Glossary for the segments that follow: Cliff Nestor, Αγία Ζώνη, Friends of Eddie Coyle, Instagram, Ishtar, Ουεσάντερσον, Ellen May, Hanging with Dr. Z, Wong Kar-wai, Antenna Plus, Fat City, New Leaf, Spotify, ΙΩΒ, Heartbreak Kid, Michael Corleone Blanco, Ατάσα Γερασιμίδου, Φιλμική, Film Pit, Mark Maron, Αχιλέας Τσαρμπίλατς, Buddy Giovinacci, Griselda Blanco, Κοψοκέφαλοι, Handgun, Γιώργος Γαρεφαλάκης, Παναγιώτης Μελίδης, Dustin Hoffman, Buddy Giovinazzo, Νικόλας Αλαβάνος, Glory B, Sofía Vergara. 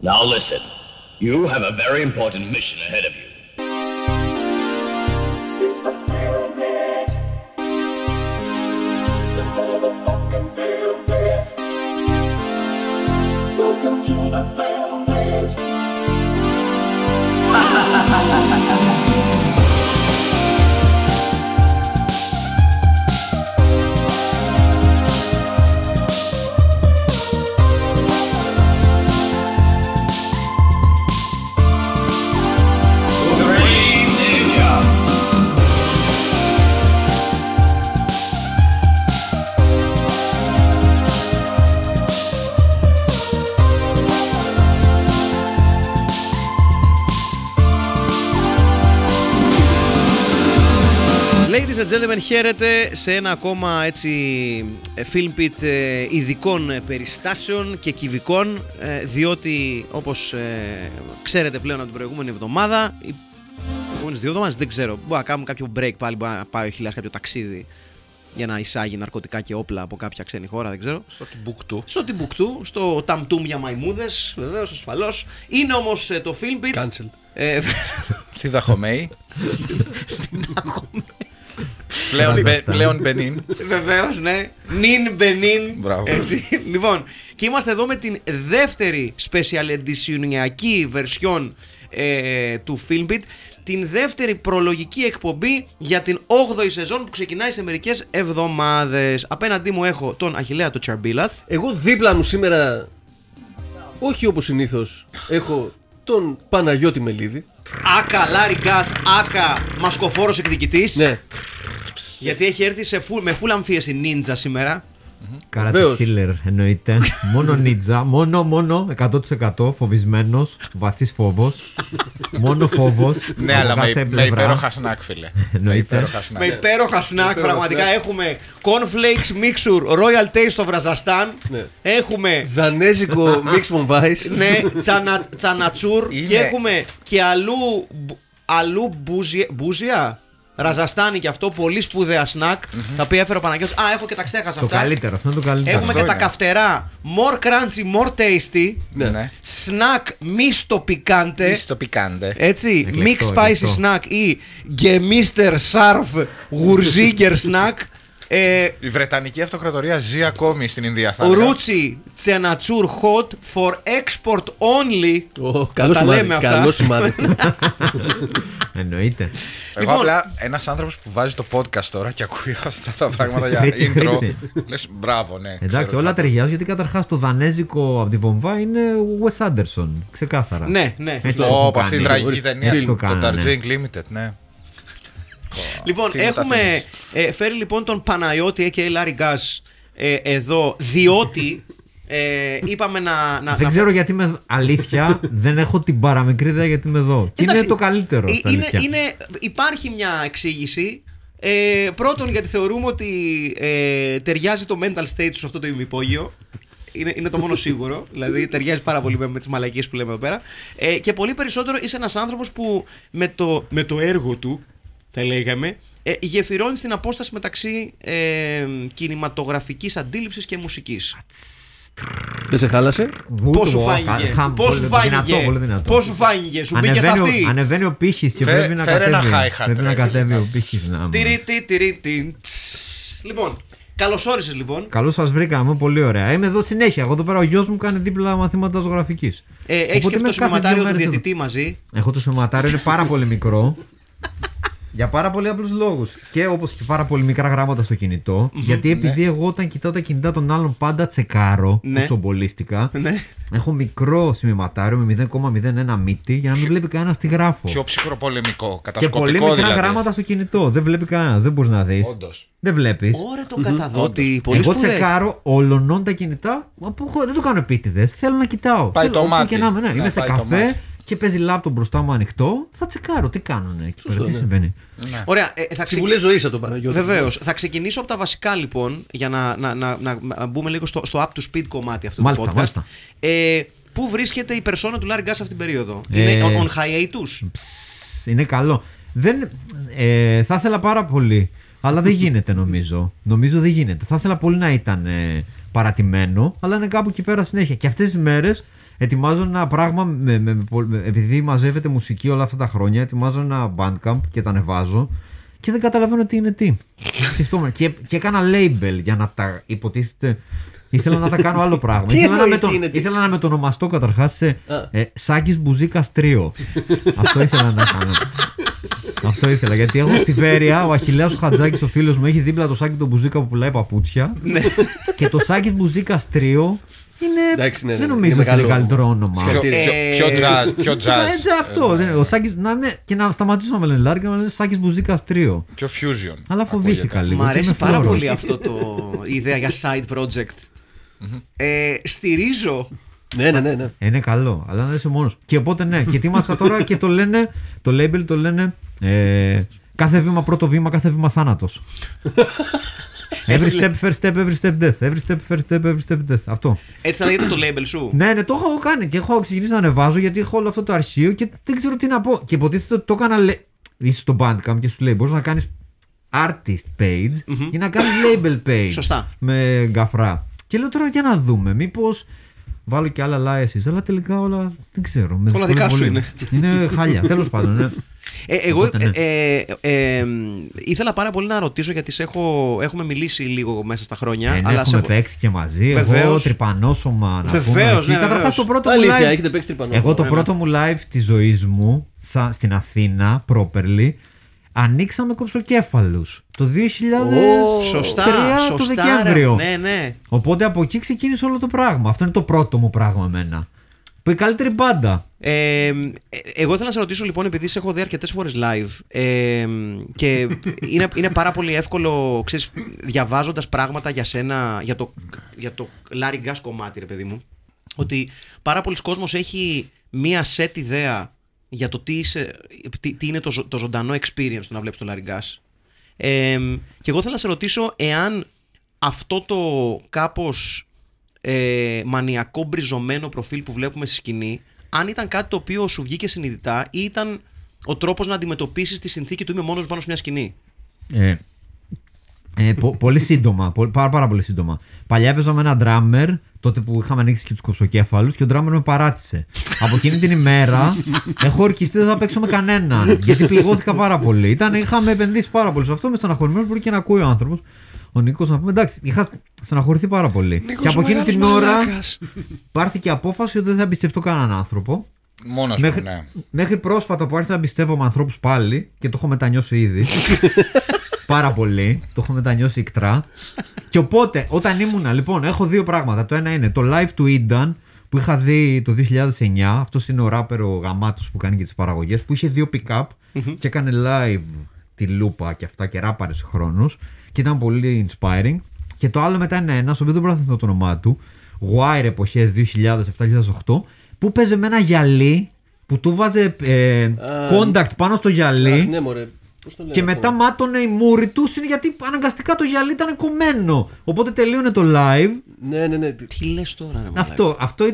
Now listen, you have a very important mission ahead of you. It's the Film Pit. The motherfucking Film Pit. Welcome to the Film Pit. Ladies and gentlemen, χαίρετε σε ένα ακόμα έτσι film pit ειδικών περιστάσεων και κυβικών, διότι όπως ξέρετε πλέον από την προηγούμενη εβδομάδα, οι προηγούμενες δύο εβδομάδες δεν ξέρω, μπορεί να κάνουμε κάποιο break πάλι, μπορεί να πάει ο Αχιλέας κάποιο ταξίδι για να εισάγει ναρκωτικά και όπλα από κάποια ξένη χώρα, δεν ξέρω. Στο Τιμπουκτού. Στο Τιμπουκτού, στο Ταμτούμ για μαϊμούδες, βεβαίως, ασφαλώς. Είναι όμως το film pit. Cancelled. Στη Δαχομέη. Στην Δαχομέη. Πλέον Μπενίν. Βεβαίως, ναι. Νιν Μπενίν. Μπράβο. Λοιπόν, και είμαστε εδώ με την δεύτερη special edition-ιακή version του Filmbit. Την δεύτερη προλογική εκπομπή για την 8η σεζόν που ξεκινάει σε μερικές εβδομάδες. Απέναντί μου έχω τον Αχιλέα τον Τσαρμπίλατς. Εγώ δίπλα μου σήμερα, όχι όπως συνήθως, έχω τον Παναγιώτη Μελίδη. Άκα Λάρι Γκάς, άκα μασκοφόρος εκδικητής. Ναι. Γιατί έχει έρθει με full αμφίεση νίντζα σήμερα. Καράτε τσίλερ εννοείται. Μόνο νίντζα, μόνο 100% φοβισμένος, βαθύς φόβος. Μόνο φόβος. Ναι, αλλά με υπέροχα σνακ, φίλε. Εννοείται. Με υπέροχα σνακ, πραγματικά έχουμε cornflakes mixture Royal Taste στο Βραζαστάν. Έχουμε δανέζικο mix Mumbai. Ναι, τσανατσούρ. Και έχουμε και αλλού μπούζια. Ραζαστάνι και αυτό, πολύ σπουδαία σνακ, τα οποία έφερε ο Παναγιώτης. Α, έχω και τα ξέχασα αυτά. Το καλύτερο, αυτό είναι το καλύτερο. Έχουμε αυτό και είναι τα καυτερά, more crunchy, more tasty, σνακ μίστο πικάντε. Μίστο πικάντε. Έτσι, mixed spicy snack ή gemister sarf γουρζίγκερ σνακ. Η Βρετανική Αυτοκρατορία ζει ακόμη στην Ινδία. Ρούτσι τσενατσούρ hot for export only. Καλό σημάδι. Καλό σημάδι. Εννοείται. Εγώ απλά ένας άνθρωπος που βάζει το podcast τώρα και ακούει αυτά τα πράγματα για intro. Λες μπράβο, ναι. Εντάξει, όλα ταιριάζουν γιατί καταρχάς το δανέζικο από τη Βομβά είναι Ουεσάντερσον. Ξεκάθαρα. Ναι, ναι. Όπω αυτή η τραγική ταινία του Darjeeling Limited, ναι. Λοιπόν, έχουμε φέρει λοιπόν τον Παναγιώτη και Λάρι Γκάς εδώ, διότι είπαμε να. Δεν ξέρω γιατί είμαι αλήθεια, δεν έχω την παραμικρή ιδέα γιατί είμαι εδώ. Και είναι το καλύτερο. Υπάρχει μια εξήγηση. Πρώτον, γιατί θεωρούμε ότι ταιριάζει το mental state σου σε αυτό το ημυπόγειο. Είναι το μόνο σίγουρο. Δηλαδή ταιριάζει πάρα πολύ με τις μαλακίες που λέμε εδώ πέρα. Και πολύ περισσότερο είσαι ένας άνθρωπος που με το έργο του, θα λέγαμε, γεφυρώνει στην απόσταση μεταξύ κινηματογραφικής αντίληψης και μουσικής. Δεν σε χάλασε. Πώς σου φάνηκε? Πώς σου φάνηκε? Σου πήγες αυτή? Ανεβαίνει ο πύχης και πρέπει να κατέβει. Πρέπει να κατέβει ο πύχης. Λοιπόν, καλώς όρισες λοιπόν. Καλώς σας βρήκαμε, πολύ ωραία. Είμαι εδώ συνέχεια. Εγώ εδώ πέρα ο γιος μου κάνει δίπλα μαθήματα ζωγραφικής. Έχεις και το σημειωματάριο του διαιτητή μαζί? Έχω το σημειωματάριο, είναι πάρα πολύ μικρό. Για πάρα πολύ απλούς λόγους. Και όπως και πάρα πολύ μικρά γράμματα στο κινητό. Γιατί επειδή εγώ όταν κοιτάω τα κινητά των άλλων πάντα τσεκάρω, τσομπολίστηκα. Έχω μικρό σημειωματάριο με 0,01 μύτη για να μην βλέπει κανένα τι γράφω. Πιο ψυχροπολεμικό, κατασκοπικό δηλαδή. Και πολύ μικρά γράμματα στο κινητό. Δεν βλέπει κανένα, δεν μπορείς να δεις. Όντως. Δεν βλέπεις. Ωραία, τον καταδότη. Εγώ τσεκάρω ολονών τα κινητά. Δεν το κάνω επίτηδες. Θέλω να κοιτάω. Πάει το μάτι. Είμαι σε καφέ και παίζει λάπτο μπροστά μου ανοιχτό, θα τσεκάρω τι κάνουνε εκεί πέρα, τι συμβαίνει. Ναι. Ωραία, συμβουλές ζωής από τον Παναγιώτη. Βεβαίως. Θα ξεκινήσω από τα βασικά λοιπόν, για να μπούμε λίγο στο up to speed κομμάτι αυτού του podcast. Μάλιστα. Πού βρίσκεται η περσόνα του Λάρι Γκάς αυτήν την περίοδο? Είναι on hiatus? Είναι καλό. Θα ήθελα πάρα πολύ, αλλά δεν γίνεται νομίζω. Νομίζω δεν γίνεται. Θα ήθελα πολύ να ήταν παρατημένο, αλλά είναι κάπου εκεί πέρα συνέχεια. Και αυτές τις μέρες ετοιμάζω ένα πράγμα, επειδή μαζεύεται μουσική όλα αυτά τα χρόνια, ετοιμάζω ένα Bandcamp και τα ανεβάζω και δεν καταλαβαίνω τι είναι τι. Σκεφτόμουν και έκανα label για να τα υποτίθεται. Ήθελα να τα κάνω άλλο πράγμα. Ήθελα να μετονομαστώ καταρχάς σε Σάκης Μουζίκα Στρίο. Αυτό ήθελα να κάνω. Αυτό ήθελα, γιατί έχω στη Βέρεια ο Αχιλέας ο Χατζάκης, ο φίλος μου, έχει δίπλα το Σάκη τον Μπουζίκα που πουλάει παπούτσια. Και το Σάκη Μπουζίκα Στρίο είναι. Δεν νομίζω ότι είναι καλύτερο όνομα. Πιο τζαζ. Έτσι αυτό. Και να σταματήσω να με λένε Λάρι και να με λένε Σάκη Μπουζίκα Στρίο. Πιο fusion. Αλλά φοβήθηκα λίγο. Μ' αρέσει πάρα πολύ αυτό το ιδέα για side project. Στηρίζω. Ναι. Είναι καλό, αλλά να είσαι μόνος. Και οπότε ναι, και ετοίμασα τώρα και το λένε, το label το λένε κάθε βήμα πρώτο βήμα, κάθε βήμα θάνατος. Every step, first step, every step death. Every step, first step, every step death. Αυτό. Έτσι θα λέγεται το label σου. Ναι, το έχω κάνει και έχω ξεκινήσει να ανεβάζω γιατί έχω όλο αυτό το αρχείο και δεν ξέρω τι να πω. Και υποτίθεται ότι το έκανα. Είσαι στο Bandcamp και σου λέει μπορείς να κάνεις artist page ή να κάνεις label page. Σωστά. Με γκαφρά. Και λέω τώρα για να δούμε, μήπως βάλω και άλλα λάεσης, αλλά τελικά όλα δεν ξέρω. Όλα δικά σου είναι. Είναι χάλια, τέλος πάντων. Ναι. Εγώ ήθελα πάρα πολύ να ρωτήσω γιατί έχουμε μιλήσει λίγο μέσα στα χρόνια. Αλλά έχουμε παίξει και μαζί. Βεβαίως. Εγώ τρυπανόσωμα να βεβαίως, πούμε. Ναι, καταρχάς το πρώτο μου live. Εγώ το πρώτο μου live της ζωής μου στην Αθήνα, properly, ανοίξαμε κοψοκέφαλους το 2003 το Δεκέμβριο. Ναι. Οπότε από εκεί ξεκίνησε όλο το πράγμα. Αυτό είναι το πρώτο μου πράγμα εμένα. Η καλύτερη μπάντα. Εγώ ήθελα να σε ρωτήσω λοιπόν, επειδή σε έχω δει αρκετές φορές live και είναι πάρα πολύ εύκολο, ξέρεις, διαβάζοντας πράγματα για σένα, για το Λάρι Γκάς κομμάτι, ρε παιδί μου, ότι πάρα πολλοί κόσμος έχει μία σετ ιδέα για το τι είναι το ζωντανό experience το να βλέπεις το Λάρι Γκάς. Και εγώ θέλω να σε ρωτήσω εάν αυτό το κάπως μανιακό μπριζωμένο προφίλ που βλέπουμε στη σκηνή, αν ήταν κάτι το οποίο σου βγήκε συνειδητά ή ήταν ο τρόπος να αντιμετωπίσεις τη συνθήκη του είμαι μόνος πάνω σε μια σκηνή. Πολύ σύντομα, πάρα πολύ σύντομα. Παλιά παίζαμε ένα drummer, τότε που είχαμε ανοίξει και τους κοψοκέφαλους, και ο drummer με παράτησε. Από εκείνη την ημέρα έχω ορκιστεί δεν θα παίξω με κανέναν, γιατί πληγώθηκα πάρα πολύ. Είχαμε επενδύσει πάρα πολύ σε αυτό, είμαι στεναχωρημένος, μπορεί και να ακούει ο άνθρωπος. Ο Νίκος να πούμε, εντάξει, είχα στεναχωρηθεί πάρα πολύ. Νίκος, και από εκείνη την ώρα πάρθηκε απόφαση ότι δεν θα εμπιστευτώ κανέναν άνθρωπο. Μόνος μέχρι, ναι. Μέχρι πρόσφατα που άρχισα να εμπιστεύομαι ανθρώπους πάλι και το έχω μετανιώσει ήδη. Πάρα πολύ. Το έχω μετανιώσει ικτρά. Και οπότε, όταν ήμουνα, λοιπόν, έχω δύο πράγματα. Το ένα είναι το live του Ίνταν που είχα δει το 2009. Αυτός είναι ο ράπερ ο γαμάτος που κάνει και τις παραγωγές. Που είχε δύο pick-up και έκανε live τη λούπα και αυτά και ράπαρε συγχρόνως. Και ήταν πολύ inspiring. Και το άλλο μετά είναι ένας, ο οποίος δεν μπορώ να θυμηθώ το όνομά του. Wire εποχές 2007-2008. Που παίζε με ένα γυαλί που του βάζε contact πάνω στο γυαλί. Ναι, μωρέ. Και μετά μάτωνε η μούρη του γιατί αναγκαστικά το γυαλί ήταν κομμένο. Οπότε τελείωνε το live. Ναι. Τι λες τώρα, ρε,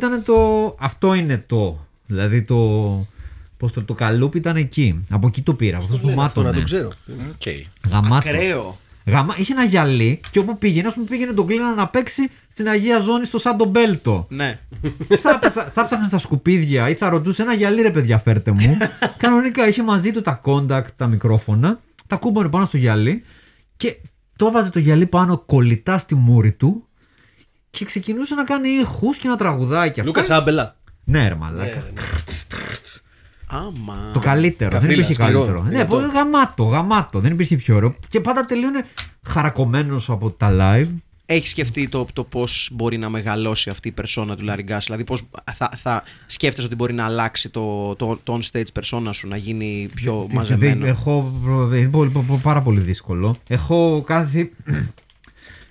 αυτό είναι το. Δηλαδή το καλούπι ήταν εκεί. Από εκεί το πήρα. Αυτό που μάτωνε. Αυτό να το ξέρω. Ακραίο. Είχε ένα γυαλί και όπου πήγαινε, τον κλείνανε να παίξει στην Αγία Ζώνη στο Σάντο Μπέλτο. Ναι. Θα ψάχνε στα σκουπίδια ή θα ρωτούσε ένα γυαλί, ρε παιδιά, φέρτε μου. Κανονικά είχε μαζί του τα contact, τα μικρόφωνα, τα κούμπανε πάνω στο γυαλί και το βάζε το γυαλί πάνω κολλητά στη μούρη του και ξεκινούσε να κάνει ήχους και να τραγουδάει και αυτά. Λούκα Σάμπελα. Ναι, ρε μαλάκα. Άμα. Το καλύτερο, καφρίλα, δεν υπήρχε καλύτερο. Ναι, γαμάτο, δεν υπήρχε πιο ωραίο. Και πάντα τελείωνε χαρακωμένος από τα live. Έχεις σκεφτεί το πώς μπορεί να μεγαλώσει αυτή η περσόνα του Λάρι Γκάς? Δηλαδή πώς θα σκέφτεσαι ότι μπορεί να αλλάξει το on stage περσόνα σου, να γίνει πιο μαζεμένο? Είναι πάρα πολύ δύσκολο. Έχω κάθε...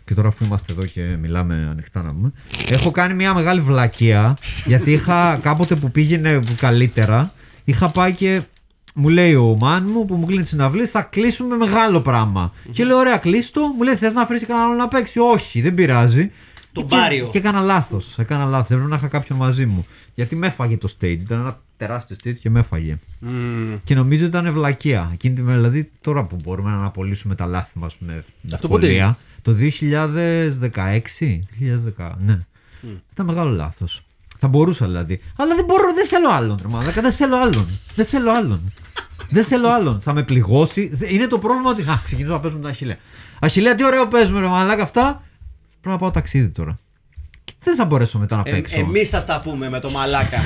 Και τώρα, αφού είμαστε εδώ και μιλάμε ανοιχτά, να πούμε. Έχω κάνει μια μεγάλη βλακεία. Γιατί είχα κάποτε που πήγαινε καλύτερα. Είχα πάει και μου λέει ο μάν μου που μου κλείνει τις συναυλίες, θα κλείσουμε μεγάλο πράγμα. Και λέω: ωραία, κλείστο. Μου λέει: θες να αφήσει κανέναν άλλο να παίξει? Όχι, δεν πειράζει. Το μπάριο. Και έκανα λάθος. Έπρεπε να είχα κάποιον μαζί μου. Γιατί με έφαγε το stage. Ήταν ένα τεράστιο stage και με έφαγε. Και νομίζω ήταν ευλακία. Εκείνη τη μέρα, δηλαδή, τώρα που μπορούμε να αναπολύσουμε τα λάθη μας με ευκολία. Το 2016. Ναι. Ήταν μεγάλο λάθος. Θα μπορούσα δηλαδή. Αλλά δεν μπορώ, δεν θέλω άλλον. Δεν θέλω άλλον. Θα με πληγώσει. Είναι το πρόβλημα ότι. Α, ξεκινήσω να παίζουμε τον Αχιλέα. Αχιλέα, τι ωραίο παίζουμε, ρε μαλάκα, αυτά. Πρέπει να πάω ταξίδι τώρα. Και δεν θα μπορέσω μετά να παίξω. Εμείς θα τα πούμε με το μαλάκα.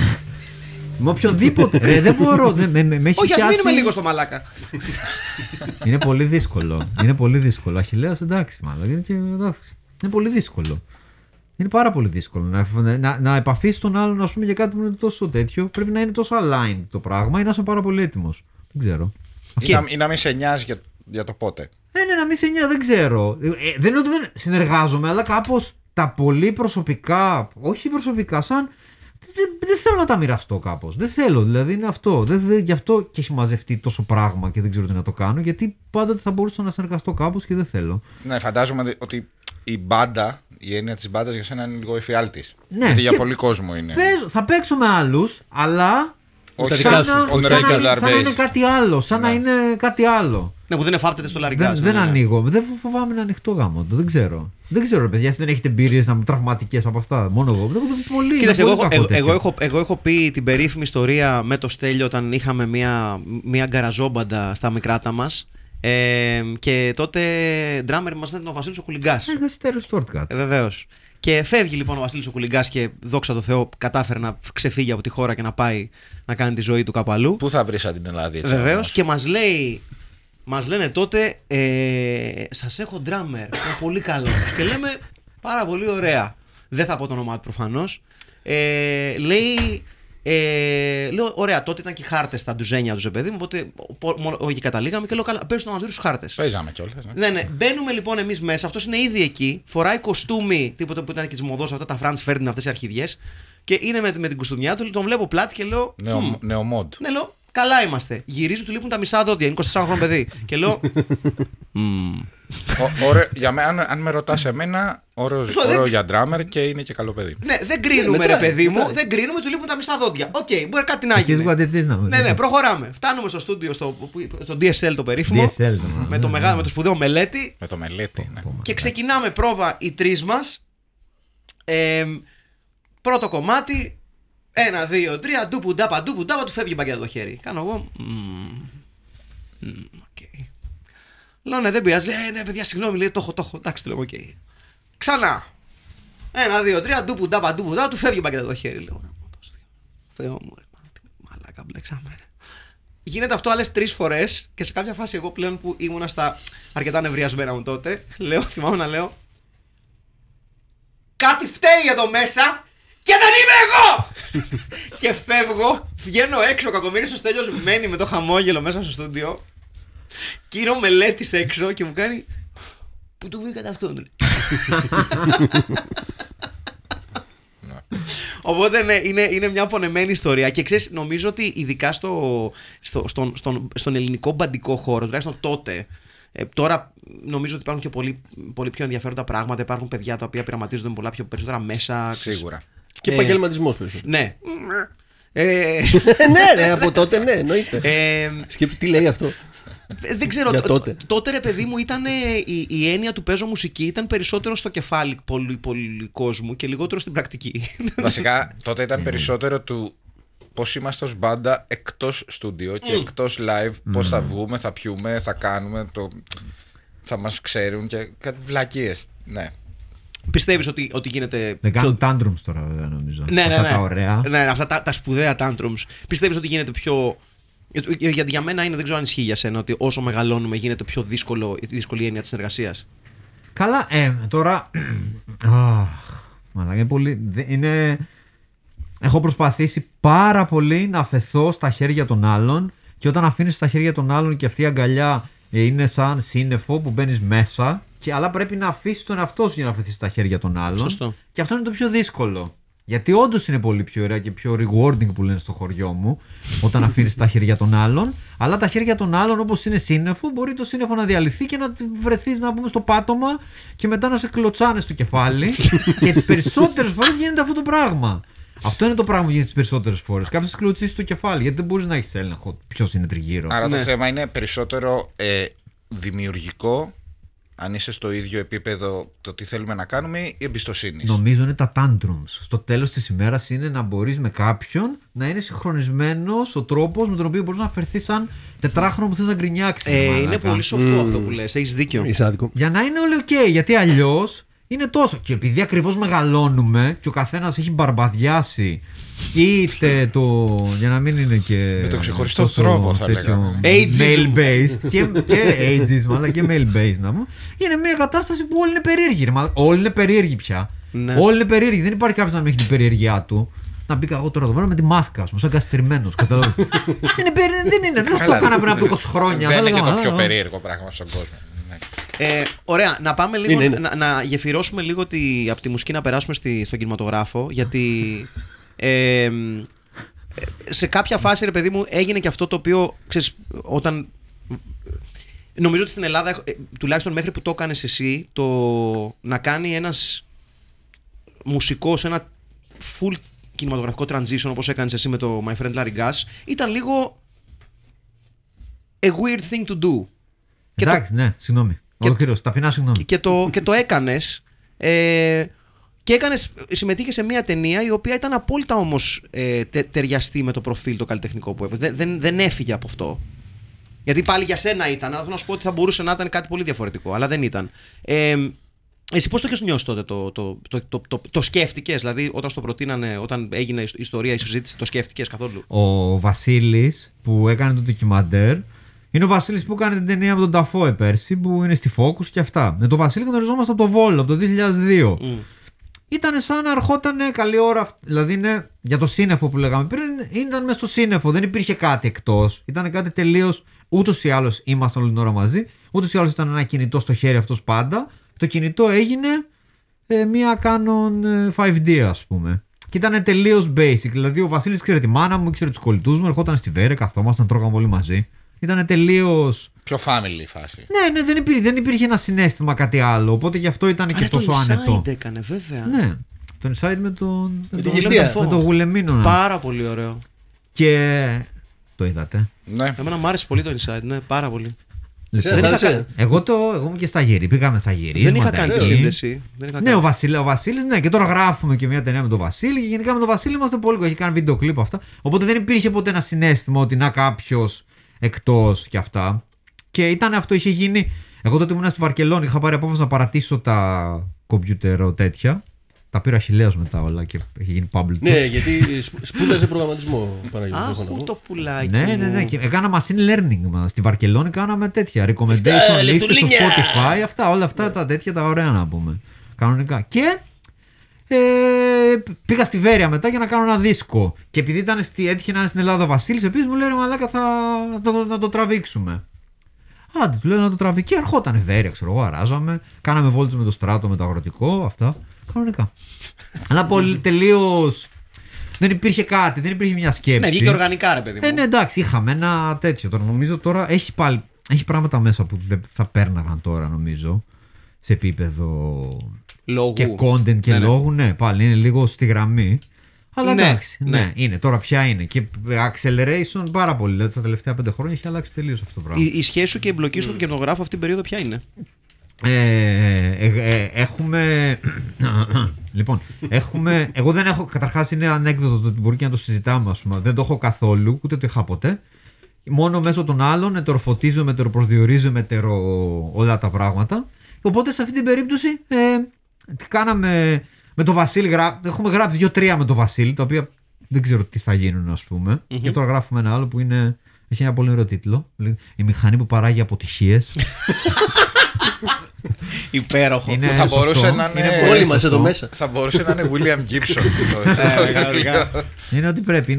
Με οποιονδήποτε. Δεν μπορώ. Όχι, ας μείνουμε λίγο στο μαλάκα. Είναι πολύ δύσκολο. Αχιλέας, εντάξει, μάλλον. Είναι πολύ δύσκολο. Είναι πάρα πολύ δύσκολο να επαφείς τον άλλον, ας πούμε, για κάτι που είναι τόσο τέτοιο. Πρέπει να είναι τόσο aligned το πράγμα ή να είσαι πάρα πολύ έτοιμος. Δεν ξέρω. Ή να μην σε νοιάζει για το πότε. Ναι, να μην σε νοιάζει, δεν ξέρω. Δεν είναι ότι δεν συνεργάζομαι, αλλά κάπως τα πολύ προσωπικά, όχι προσωπικά, σαν. Δεν θέλω να τα μοιραστώ κάπως. Δεν θέλω, δηλαδή είναι αυτό. Γι' αυτό και έχει μαζευτεί τόσο πράγμα και δεν ξέρω τι να το κάνω, γιατί πάντοτε θα μπορούσα να συνεργαστώ κάπως και δεν θέλω. Ναι, φαντάζομαι ότι η μπάντα. Η έννοια της μπάντας για σένα είναι λίγο εφιάλτης. Ναι. Γιατί για πολύ κόσμο είναι. Θα παίξω με άλλους, αλλά. Όχι σαν να είναι κάτι άλλο. Ναι, που δεν εφάπτεται στο Λάρι Γκάς. Δεν ανοίγω. Δεν φοβάμαι να ανοιχτώ γάμο. Δεν ξέρω. Δεν ξέρω, ρε παιδιά, δεν έχετε εμπειρίες τραυματικές από αυτά. Μόνο εγώ. Κοίταξε, εγώ έχω πει την περίφημη ιστορία με το Στέλιο όταν είχαμε μια γκαραζόμπαντα στα Μικράτα μας. Και τότε ντράμερ μας ήταν ο Βασίλης ο Κουλιγκάς. Βεβαίως. Και φεύγει λοιπόν ο Βασίλης ο Κουλιγκάς και δόξα τω Θεώ κατάφερε να ξεφύγει από τη χώρα και να πάει να κάνει τη ζωή του κάπου αλλού. Πού θα βρεις την Ελλάδα έτσι. Βεβαίως. Και μας λένε τότε σας έχω ντράμερ, πολύ καλό. Και λέμε πάρα πολύ ωραία. Δεν θα πω το όνομά του προφανώς. Λέει. Λέω, ωραία, τότε ήταν και οι χάρτες στα ντουζένια του, παιδί μου. Οπότε όχι, καταλήγαμε και λέω, καλά, παίζουν μαζί τους χάρτες. Παίζαμε κιόλας. Ναι, ναι. Μπαίνουμε λοιπόν εμείς μέσα, αυτός είναι ήδη εκεί, φοράει κοστούμι, τίποτα που ήταν και της μοδός, αυτά τα Franz Ferdinand, αυτές οι αρχιδιές. Και είναι με την κοστούμιά του, τον βλέπω πλάτη και λέω. Νεομόντ. Ναι, λέω, καλά είμαστε. Γυρίζω, του λείπουν τα μισά δόντια, είναι 24 χρονών παιδί. Και λέω. Για μένα, αν με ρωτάς εμένα, ωραίο για ντράμερ και είναι και καλό παιδί. Ναι, δεν κρίνουμε ρε παιδί μου, δεν κρίνουμε, του λείπουν τα μισά δόντια. Οκ, μπορεί κάτι να γίνει. Ναι, προχωράμε. Φτάνουμε στο στούντιο, στο DSL το περίφημο. Με το σπουδαίο μελέτη. Με το μελέτη, ναι. Και ξεκινάμε πρόβα οι τρεις μας. Πρώτο κομμάτι. 1, 2, 3, ντουπουντάπα, ντουπουντάπα, του φεύγει μπαγκιά το χέρι. Κάνω εγώ. Λέω ναι, δεν πειράζει. Λέει ναι, παιδιά, συγγνώμη, λέει το έχω. Εντάξει, του λέω, οκ. Ξανά. 1, 2, 3, ντουπουντάπα, ντουπουντάπα, του φεύγει μπαγκιά το χέρι. Λέω. Θεό μου, ρε. Μαλάκα, μπλέξαμε. Γίνεται αυτό άλλες 3 φορές και σε κάποια φάση εγώ πλέον που ήμουνα στα αρκετά νευριασμένα μου τότε, λέω, θυμάμαι να λέω. Κάτι φταίει εδώ μέσα! Και δεν είμαι εγώ! Και φεύγω, βγαίνω έξω, ο κακομοίρης ο Στέλιος μένει με το χαμόγελο μέσα στο στούντιο. Κύριο μελέτης έξω και μου κάνει. Πού του βρήκατε αυτόν? Οπότε ναι, είναι μια πονεμένη ιστορία. Και ξέρεις, νομίζω ότι ειδικά στον ελληνικό μπαντικό χώρο, τουλάχιστον τότε. Τώρα νομίζω ότι υπάρχουν και πολύ πιο ενδιαφέροντα πράγματα. Υπάρχουν παιδιά τα οποία πειραματίζονται με πολλά πιο περισσότερα μέσα. Σίγουρα. Και επαγγελματισμός περισσότερο. Ναι. Ναι, από τότε, ναι, εννοείται. Σκέψου τι λέει αυτό. Δεν ξέρω. Τότε ρε παιδί μου ήταν η έννοια του παίζω μουσική ήταν περισσότερο στο κεφάλι πολλού κόσμου και λιγότερο στην πρακτική. Βασικά τότε ήταν περισσότερο του. Πώς είμαστε ως μπάντα εκτός στούντιο και εκτός live, πώς θα βγούμε, θα πιούμε, θα κάνουμε, θα μας ξέρουν και κάτι βλακίες. Ναι. Πιστεύεις ότι γίνεται. Δεν κάνουν tantrums τώρα, βέβαια, νομίζω. Ναι, αυτά τα ωραία. Ναι, αυτά τα σπουδαία tantrums. Πιστεύεις ότι γίνεται πιο. Γιατί για μένα είναι, δεν ξέρω αν ισχύει για σένα, ότι όσο μεγαλώνουμε γίνεται πιο δύσκολη έννοια της συνεργασίας. Καλά, τώρα. Μαλάκα, είναι πολύ. Είναι. Έχω προσπαθήσει πάρα πολύ να αφαιθώ στα χέρια των άλλων και όταν αφήνεις στα χέρια των άλλων και αυτή η αγκαλιά είναι σαν σύννεφο που μπαίνεις μέσα αλλά πρέπει να αφήσεις τον εαυτό σου για να αφαιθείς στα χέρια των άλλων. Σωστό. Και αυτό είναι το πιο δύσκολο. Γιατί όντως είναι πολύ πιο ωραία και πιο rewarding που λένε στο χωριό μου όταν αφήνεις τα χέρια των άλλων. Αλλά τα χέρια των άλλων όπως είναι σύννεφο μπορεί το σύννεφο να διαλυθεί και να βρεθείς να πούμε στο πάτωμα και μετά να σε κλωτσάνε στο κεφάλι και τις περισσότερες φορές γίνεται αυτό το πράγμα. Αυτό είναι το πράγμα που γίνεται τις περισσότερες φορές. Κάποιος κλωτσίσει στο κεφάλι, γιατί δεν μπορείς να έχεις έλεγχο ποιος είναι τριγύρω. Άρα ναι. Το θέμα είναι περισσότερο δημιουργικό αν είσαι στο ίδιο επίπεδο το τι θέλουμε να κάνουμε, η εμπιστοσύνη. Νομίζω είναι τα tantrums. Στο τέλος της ημέρας είναι να μπορείς με κάποιον να είναι συγχρονισμένος ο τρόπος με τον οποίο μπορείς να φερθείς σαν τετράχρονο που θες να γκρινιάξεις. Είναι πολύ σοφό αυτό που λες. Έχεις δίκιο. Για να είναι όλοι ok. Γιατί αλλιώς είναι τόσο. Και επειδή ακριβώς μεγαλώνουμε και ο καθένας έχει μπαρμπαδιάσει. Είτε το. Για να μην είναι και. Με το ξεχωριστό τρόπο θα λέγαμε. Mail-based. Και ageism, αλλά και mail-based να μου. Είναι μια κατάσταση που όλοι είναι περίεργοι. Όλοι είναι περίεργοι πια. Ναι. Όλοι είναι περίεργοι. Δεν υπάρχει κάποιο να μην έχει την περιέργειά του. Να μπήκα εγώ τώρα εδώ πέρα με τη μάσκα, α πούμε, σαν καστριμένο. Καταλαβαίνω. Δεν είναι. Δεν το έκανα πριν από 20 χρόνια. Δεν είναι και το πιο περίεργο πράγμα στον κόσμο. Ωραία, να πάμε λίγο. Να γεφυρώσουμε λίγο από τη μουσική να περάσουμε στον κινηματογράφο. Γιατί. Σε κάποια φάση, ρε παιδί μου, έγινε και αυτό το οποίο ξέρεις, όταν. Νομίζω ότι στην Ελλάδα, τουλάχιστον μέχρι που το έκανες εσύ, το να κάνει ένας μουσικός ένα full κινηματογραφικό transition όπως έκανες εσύ με το My Friend Larry Gas, ήταν λίγο a weird thing to do. Εντάξει, ναι, συγγνώμη. Ολοκλήρωση, ταπεινά συγγνώμη. Και το έκανες. Και συμμετείχε σε μια ταινία η οποία ήταν απόλυτα όμως ταιριαστή με το προφίλ το καλλιτεχνικό που έβγαλε. Δεν έφυγε από αυτό. Γιατί πάλι για σένα ήταν. Αλλά θέλω να σου πω ότι θα μπορούσε να ήταν κάτι πολύ διαφορετικό. Αλλά δεν ήταν. Εσύ πώς το έχεις νιώσει τότε, το σκέφτηκες, δηλαδή όταν στο προτείνανε, όταν έγινε η ιστορία, η συζήτηση, το σκέφτηκες καθόλου? Ο Βασίλης που έκανε το ντοκιμαντέρ. Είναι ο Βασίλης που έκανε την ταινία με τον Ταφόε πέρσι, που είναι στη Focus και αυτά. Με τον Βασίλη γνωριζόμαστε από το Βόλο, από το 2002. Ήταν σαν να ερχόταν καλή ώρα. Δηλαδή είναι για το σύννεφο που λέγαμε πριν. Ήταν μέσα στο σύννεφο, δεν υπήρχε κάτι εκτός. Ήταν κάτι τελείως. Ούτως ή άλλως ήμασταν όλη την ώρα μαζί. Ούτως ή άλλως ήταν ένα κινητό στο χέρι αυτός πάντα. Το κινητό έγινε μία Canon 5D, ας πούμε. Και ήταν τελείως basic. Δηλαδή ο Βασίλης ξέρει τη μάνα μου, ξέρει τους κολλητούς μου. Ερχόταν στη Βέρε, καθόμασταν, τρώγαμε όλοι μαζί. Ήταν τελείως. Πιο family η φάση. Ναι, δεν υπήρχε ένα συναίσθημα κάτι άλλο. Οπότε γι' αυτό ήταν και τόσο άνετο. Το Inside έκανε, βέβαια. Ναι. Το Inside με τον Γουλεμίνο. Πάρα πολύ ωραίο. Και. Το είδατε. Ναι. Εμένα μου άρεσε πολύ το Inside, ναι, πάρα πολύ. Εγώ είμαι και στα γύρι. Πήγαμε στα γύρι. Δεν είχα κάνει τη σύνδεση. Ναι, ο Βασίλης, ναι. Και τώρα γράφουμε και μια ταινία με τον Βασίλη. Και γενικά με τον Βασίλη είμαστε πολύ. Έχει κάνει βίντεο κλιπ αυτά. Οπότε δεν υπήρχε ποτέ ένα συναίσθημα ότι να κάποιο. Εκτός και αυτά. Και ήταν αυτό, είχε γίνει. Εγώ τότε ήμουν στη Βαρκελόνη, είχα πάρει απόφαση να παρατήσω τα κομπιούτερο τέτοια. Τα πήρα Αχιλέας μετά όλα και είχε γίνει public. Ναι, γιατί σπούδαζε προγραμματισμό. Αχού το πουλάκι. Ναι. Και έκανα machine learning. Στη Βαρκελόνη κάναμε τέτοια. Recommendation list στο Spotify. Αυτά, όλα αυτά τα τέτοια τα ωραία να πούμε. Κανονικά. Και. Πήγα στη Βέρεια μετά για να κάνω ένα δίσκο. Και επειδή έτυχε να είναι στην Ελλάδα ο Βασίλης, επίσης μου λέει: μαλάκα, να το τραβήξουμε. Άντε, του λέω να το τραβήξει. Και ερχόταν Βέρεια, ξέρω εγώ, αράζαμε. Κάναμε βόλτες με το στράτο, με το αγροτικό, αυτά. Κανονικά. Αλλά πολύ τελείως. Δεν υπήρχε κάτι, δεν υπήρχε μια σκέψη. Ναι, βγήκε οργανικά, ρε παιδί μου. Ναι, εντάξει, είχαμε ένα τέτοιο. Τώρα νομίζω τώρα έχει πάλι. Έχει πράγματα μέσα που δεν θα πέρναγαν τώρα, νομίζω. Σε επίπεδο. Λόγου. Και content και ναι, λόγου, ναι, πάλι είναι λίγο στη γραμμή. Αλλά ναι, εντάξει, ναι, είναι, τώρα πια είναι. Και acceleration πάρα πολύ. Δηλαδή τα τελευταία 5 χρόνια έχει αλλάξει τελείως αυτό το πράγμα. Η σχέση σου και η εμπλοκή σου με τον κινηματογράφο αυτή την περίοδο ποια είναι? Έχουμε. Λοιπόν, έχουμε. Εγώ δεν έχω. Καταρχάς είναι ανέκδοτο το ότι μπορεί και να το συζητάμε, ας πούμε. Δεν το έχω καθόλου, ούτε το είχα ποτέ. Μόνο μέσω των άλλων ετεροφωτίζομαι, ετεροπροσδιορίζομαι, όλα τα πράγματα. Οπότε σε αυτή την περίπτωση. Τι κάναμε με τον Βασίλη, έχουμε γράψει 2-3 με τον Βασίλη, τα οποία δεν ξέρω τι θα γίνουν, ας πούμε. Mm-hmm. Και τώρα γράφουμε ένα άλλο που είναι, έχει ένα πολύ ωραίο τίτλο. Η μηχανή που παράγει αποτυχίες. Υπέροχο. Είναι θα σωστό. Μπορούσε να είναι. Όλοι μας εδώ μέσα. Θα μπορούσε να είναι William Gibson. Είναι ό,τι πρέπει,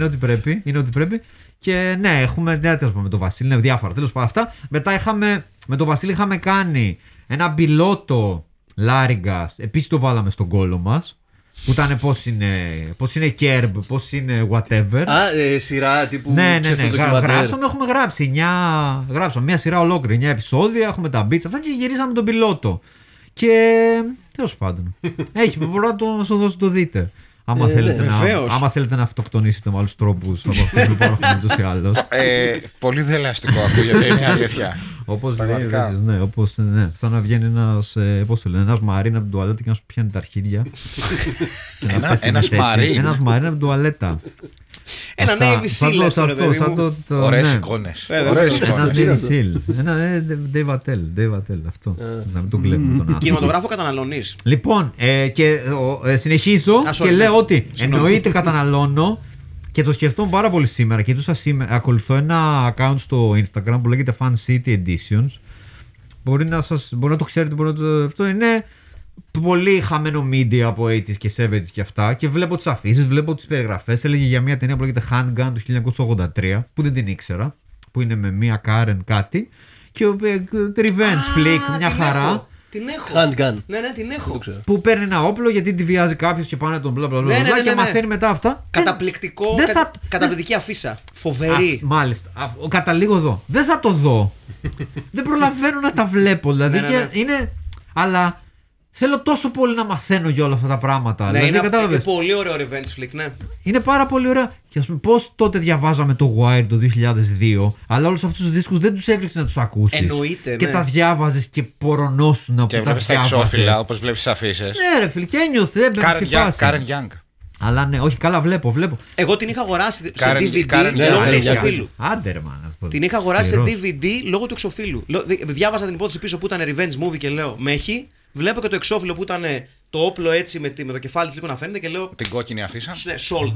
είναι ό,τι πρέπει. Και ναι, έχουμε διάφορα με τον Βασίλη, είναι διάφορα. Τέλος πάντων αυτά. Μετά με τον Βασίλη είχαμε κάνει ένα πιλότο. Λάρι Γκάς, επίσης το βάλαμε στον κόλο μας. Που ήταν πώς είναι Kerb, πώς είναι whatever. Σειρά τύπου. Ναι. Έχουμε γράψει 9. Γράψαμε μια σειρά ολόκληρη, 9 επεισόδια. Έχουμε τα beats, αυτά και γυρίσαμε τον πιλότο. Και τέλος πάντων. Έχει, μπορώ να σου δώσω το δείτε. Άμα θέλετε να αυτοκτονήσετε με άλλους τρόπους από αυτούς που υπάρχουν ούτως ή άλλως. Πολύ δελαστικό ακούγεται, είναι αλήθεια. Όπως λέγεις, ναι, όπως, ναι, σαν να βγαίνει ένας, πώς το λένε, ένας μαρίνα από την τουαλέτα και να σου πιάνει τα αρχίδια. Ένας μαρίνα. Ένας μαρίνα από την τουαλέτα. Ένα Navy Seal. Ωραίες εικόνες. Ένας Navy Seal. Ένα Dave Attell. Αυτό. Να μην τον κλέβουμε τον. Κινηματογράφο καταναλώνεις. Λοιπόν, και συνεχίζω και λέω ότι εννοείται καταναλώνω. Και το σκεφτόμουν πάρα πολύ σήμερα. Κοιτούσα σήμερα. Ακολουθώ ένα account στο Instagram που λέγεται Fun City Editions. Μπορεί να το ξέρετε, μπορεί να το. Αυτό είναι πολύ χαμένο media από 80s και 70s και αυτά. Και βλέπω τις αφήσεις, βλέπω τις περιγραφές. Έλεγε για μια ταινία που λέγεται Handgun του 1983, που δεν την ήξερα. Που είναι με μια Karen κάτι. Και revenge flick, μια χαρά. Την έχω. Handgun. Ναι, ναι, την έχω. Που παίρνει ένα όπλο γιατί τη βιάζει κάποιος και πάνε τον μπλα μπλα μπλα. Ναι. Και μαθαίνει μετά αυτά. Καταπληκτικό. Καταπληκτική αφίσα. Φοβερή. Μάλιστα. Καταλήγω εδώ. Δεν θα το δω. Δεν προλαβαίνω να τα βλέπω. Δηλαδή ναι. Και είναι. Αλλά θέλω τόσο πολύ να μαθαίνω για όλα αυτά τα πράγματα. Ναι, δηλαδή, είναι πολύ ωραίο revenge flick, ναι. Είναι πάρα πολύ ωραίο. Και α πούμε, πώς τότε διαβάζαμε το Wire το 2002, αλλά όλους αυτούς τους δίσκους δεν τους έβριξε να τους ακούσεις. Εννοείται. Και ναι. Τα διάβαζες και πορωνόσουν από τα διάβαζες. Και εξώφυλλα, όπως βλέπεις αφήσεις. Ναι, ρε φίλε, και ένιωθε. Karen Young. Αλλά ναι, όχι, καλά, βλέπω. Εγώ την είχα αγοράσει σε DVD λόγω του εξωφύλου. Την είχα αγοράσει σε DVD λόγω του εξωφύλου. Διάβασα την υπόθεση πίσω που ήταν revenge movie και λέω μέχει. Βλέπω και το εξώφυλλο που ήταν το όπλο έτσι με το κεφάλι της λίγο να φαίνεται και λέω. Την κόκκινη αφίσα. Ναι, Salt.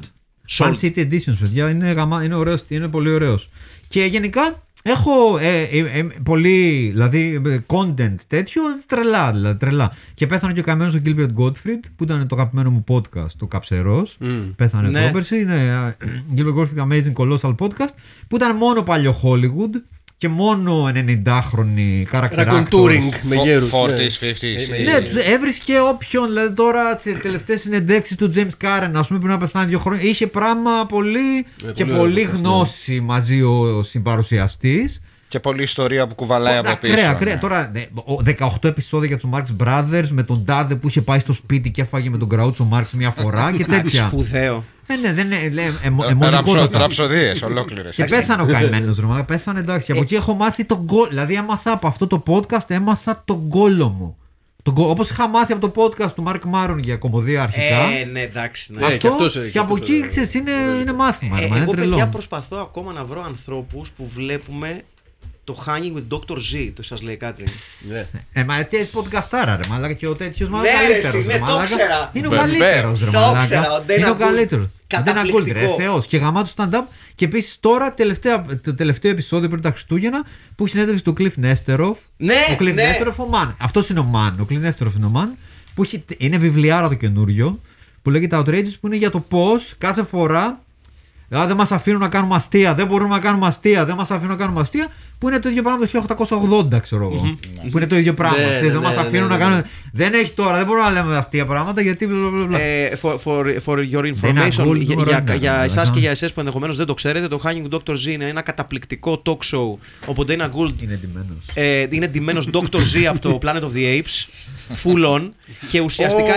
Fun City Editions, παιδιά, είναι πολύ ωραίος. Και γενικά έχω πολύ, δηλαδή, content τέτοιο, τρελά. Και πέθανε και ο καμένος ο Gilbert Gottfried, που ήταν το αγαπημένο μου podcast, το Καψερός. Πέθανε πρόπερση. Είναι Gilbert Gottfried Amazing Colossal Podcast, που ήταν μόνο παλιό Hollywood. Και μόνο 90χρονοι χαρακτηράκτορες. Ρακοντούρινγκ με γέρους. 40s, 50s. Ναι, τους έβρισκε όποιον. Δηλαδή τώρα τις τελευταίες συνεντέξεις του James Karen, ας πούμε, πριν να πεθάνει 2 χρόνια. Είχε πράγμα πολύ και πολύ γνώση μαζί ο συμπαρουσιαστής. Και πολλή ιστορία που κουβαλάει από πίσω. Ακραία. Τώρα 18 επεισόδια για τους Marx Brothers με τον Τάδε που είχε πάει στο σπίτι και έφαγε με τον Κραούτσο Μάρξ μια φορά και τέτοια. Σπουδαίο. Ναι, δεν είναι. Ραψοδίες ολόκληρες. Και πέθανε ο καημένος, Ρωμά. Πέθανε, εντάξει. Από εκεί έχω μάθει τον κόλλο. Δηλαδή, έμαθα από αυτό το podcast, έμαθα τον κόλλο μου. Όπως είχα μάθει από το podcast του Mark Maron για κομμωδία αρχικά. Ναι, εντάξει. Ναι. Και από εκεί ξέρεις είναι μάθημα. Εγώ παιδιά προσπαθώ ακόμα να βρω ανθρώπους που βλέπουμε. Το Hanging with Dr. Z, το σας λέει κάτι. Μα έτσι είναι podcastάρα, ρε μαλάκα, και ο τέτοιος μαλάκα καλύτερος. Ναι, το ξέρα. Είναι ο καλύτερος, ρε μαλάκα. Είναι ο καλύτερος. Καταπληκτικό. Ρε θεός. Και γαμάτο stand-up. Και επίσης τώρα το τελευταίο επεισόδιο πριν τα Χριστούγεννα που συνέντευξη του Cliff Nestor. Ναι, ο Cliff Nestor ο Man. Αυτός είναι ο Man. Ο Cliff Nestor είναι ο Man. Που είναι βιβλιάρα το καινούριο που λέγεται Outrageous, που είναι για το πώς κάθε φορά. Δηλαδή δεν μας αφήνουν να κάνουμε αστεία, δεν μπορούμε να κάνουμε αστεία, που είναι το ίδιο πράγμα το 1880, ξέρω εγώ. Που είναι το ίδιο πράγμα. Δεν μας αφήνουν να κάνουμε. Δεν έχει τώρα, δεν μπορούμε να λέμε αστεία πράγματα γιατί. For your information, για εσάς και για εσές που ενδεχομένως δεν το ξέρετε, το Hanging Dr. Z είναι ένα καταπληκτικό talk show. Οπότε ένα Gould. Είναι ντυμένος Dr. Z από το Planet of the Apes. Full on. Και ουσιαστικά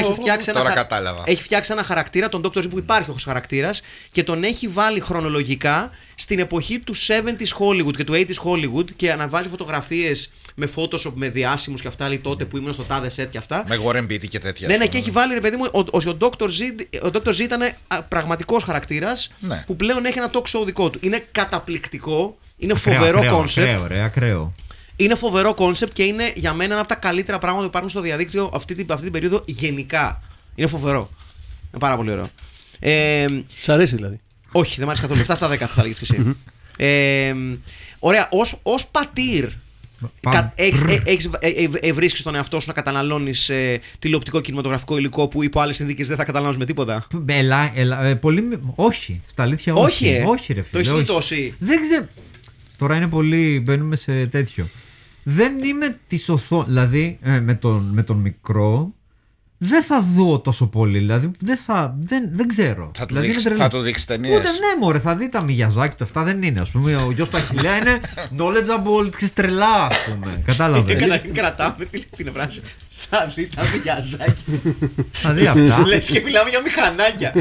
έχει φτιάξει ένα χαρακτήρα, τον Dr. Z που υπάρχει ως χαρακτήρας, και τον έχει βάλει χρονολογικά στην εποχή του 70s Hollywood και του 80s Hollywood και αναβάζει φωτογραφίες με Photoshop, με διάσημους και αυτά, λέει τότε που ήμουν στο τάδε set και αυτά. Με Warren Beatty και τέτοια. Ναι, και έχει βάλει, ρε παιδί μου, ο Dr. Z ήταν πραγματικός χαρακτήρας, ναι, που πλέον έχει ένα talk show δικό του. Είναι καταπληκτικό, είναι φοβερό κόνσεπτ. Ακραίο. Είναι φοβερό κόνσεπτ και είναι για μένα ένα από τα καλύτερα πράγματα που υπάρχουν στο διαδίκτυο αυτή την περίοδο γενικά. Είναι φοβερό. Είναι πάρα πολύ ωραίο. Σ' αρέσει δηλαδή? Όχι, δεν μ' αρέσει καθόλου. 7 στα 10 θα έλεγες και εσύ. Ωραία, ως πατήρ βρίσκεις τον εαυτό σου να καταναλώνεις τηλεοπτικό κινηματογραφικό υλικό που υπό άλλες συνθήκες δεν θα καταναλώνεις με τίποτα? Όχι, στα αλήθεια όχι. Όχι ρε φίλε. Το έχεις λιτώσει? Δεν ξέρω. Τώρα είναι πολύ, μπαίνουμε σε τέτοιο. Δεν είμαι τη οθόνη. Δηλαδή με τον μικρό δεν θα δω τόσο πολύ. Δηλαδή δεν ξέρω. Θα του δηλαδή, δείξει ταινίες? Ούτε ναι μωρέ, θα δει τα Μιγιαζάκη του αυτά, δεν είναι. Ας πούμε ο γιος του Αχιλέα είναι knowledgeable, τρελά ας πούμε. Κατάλαβε. Καταρχήν κρατάμε την ευράση. Θα δει τα Μιγιαζάκη. Θα δει αυτά. Λες και μιλάμε για μηχανάκια.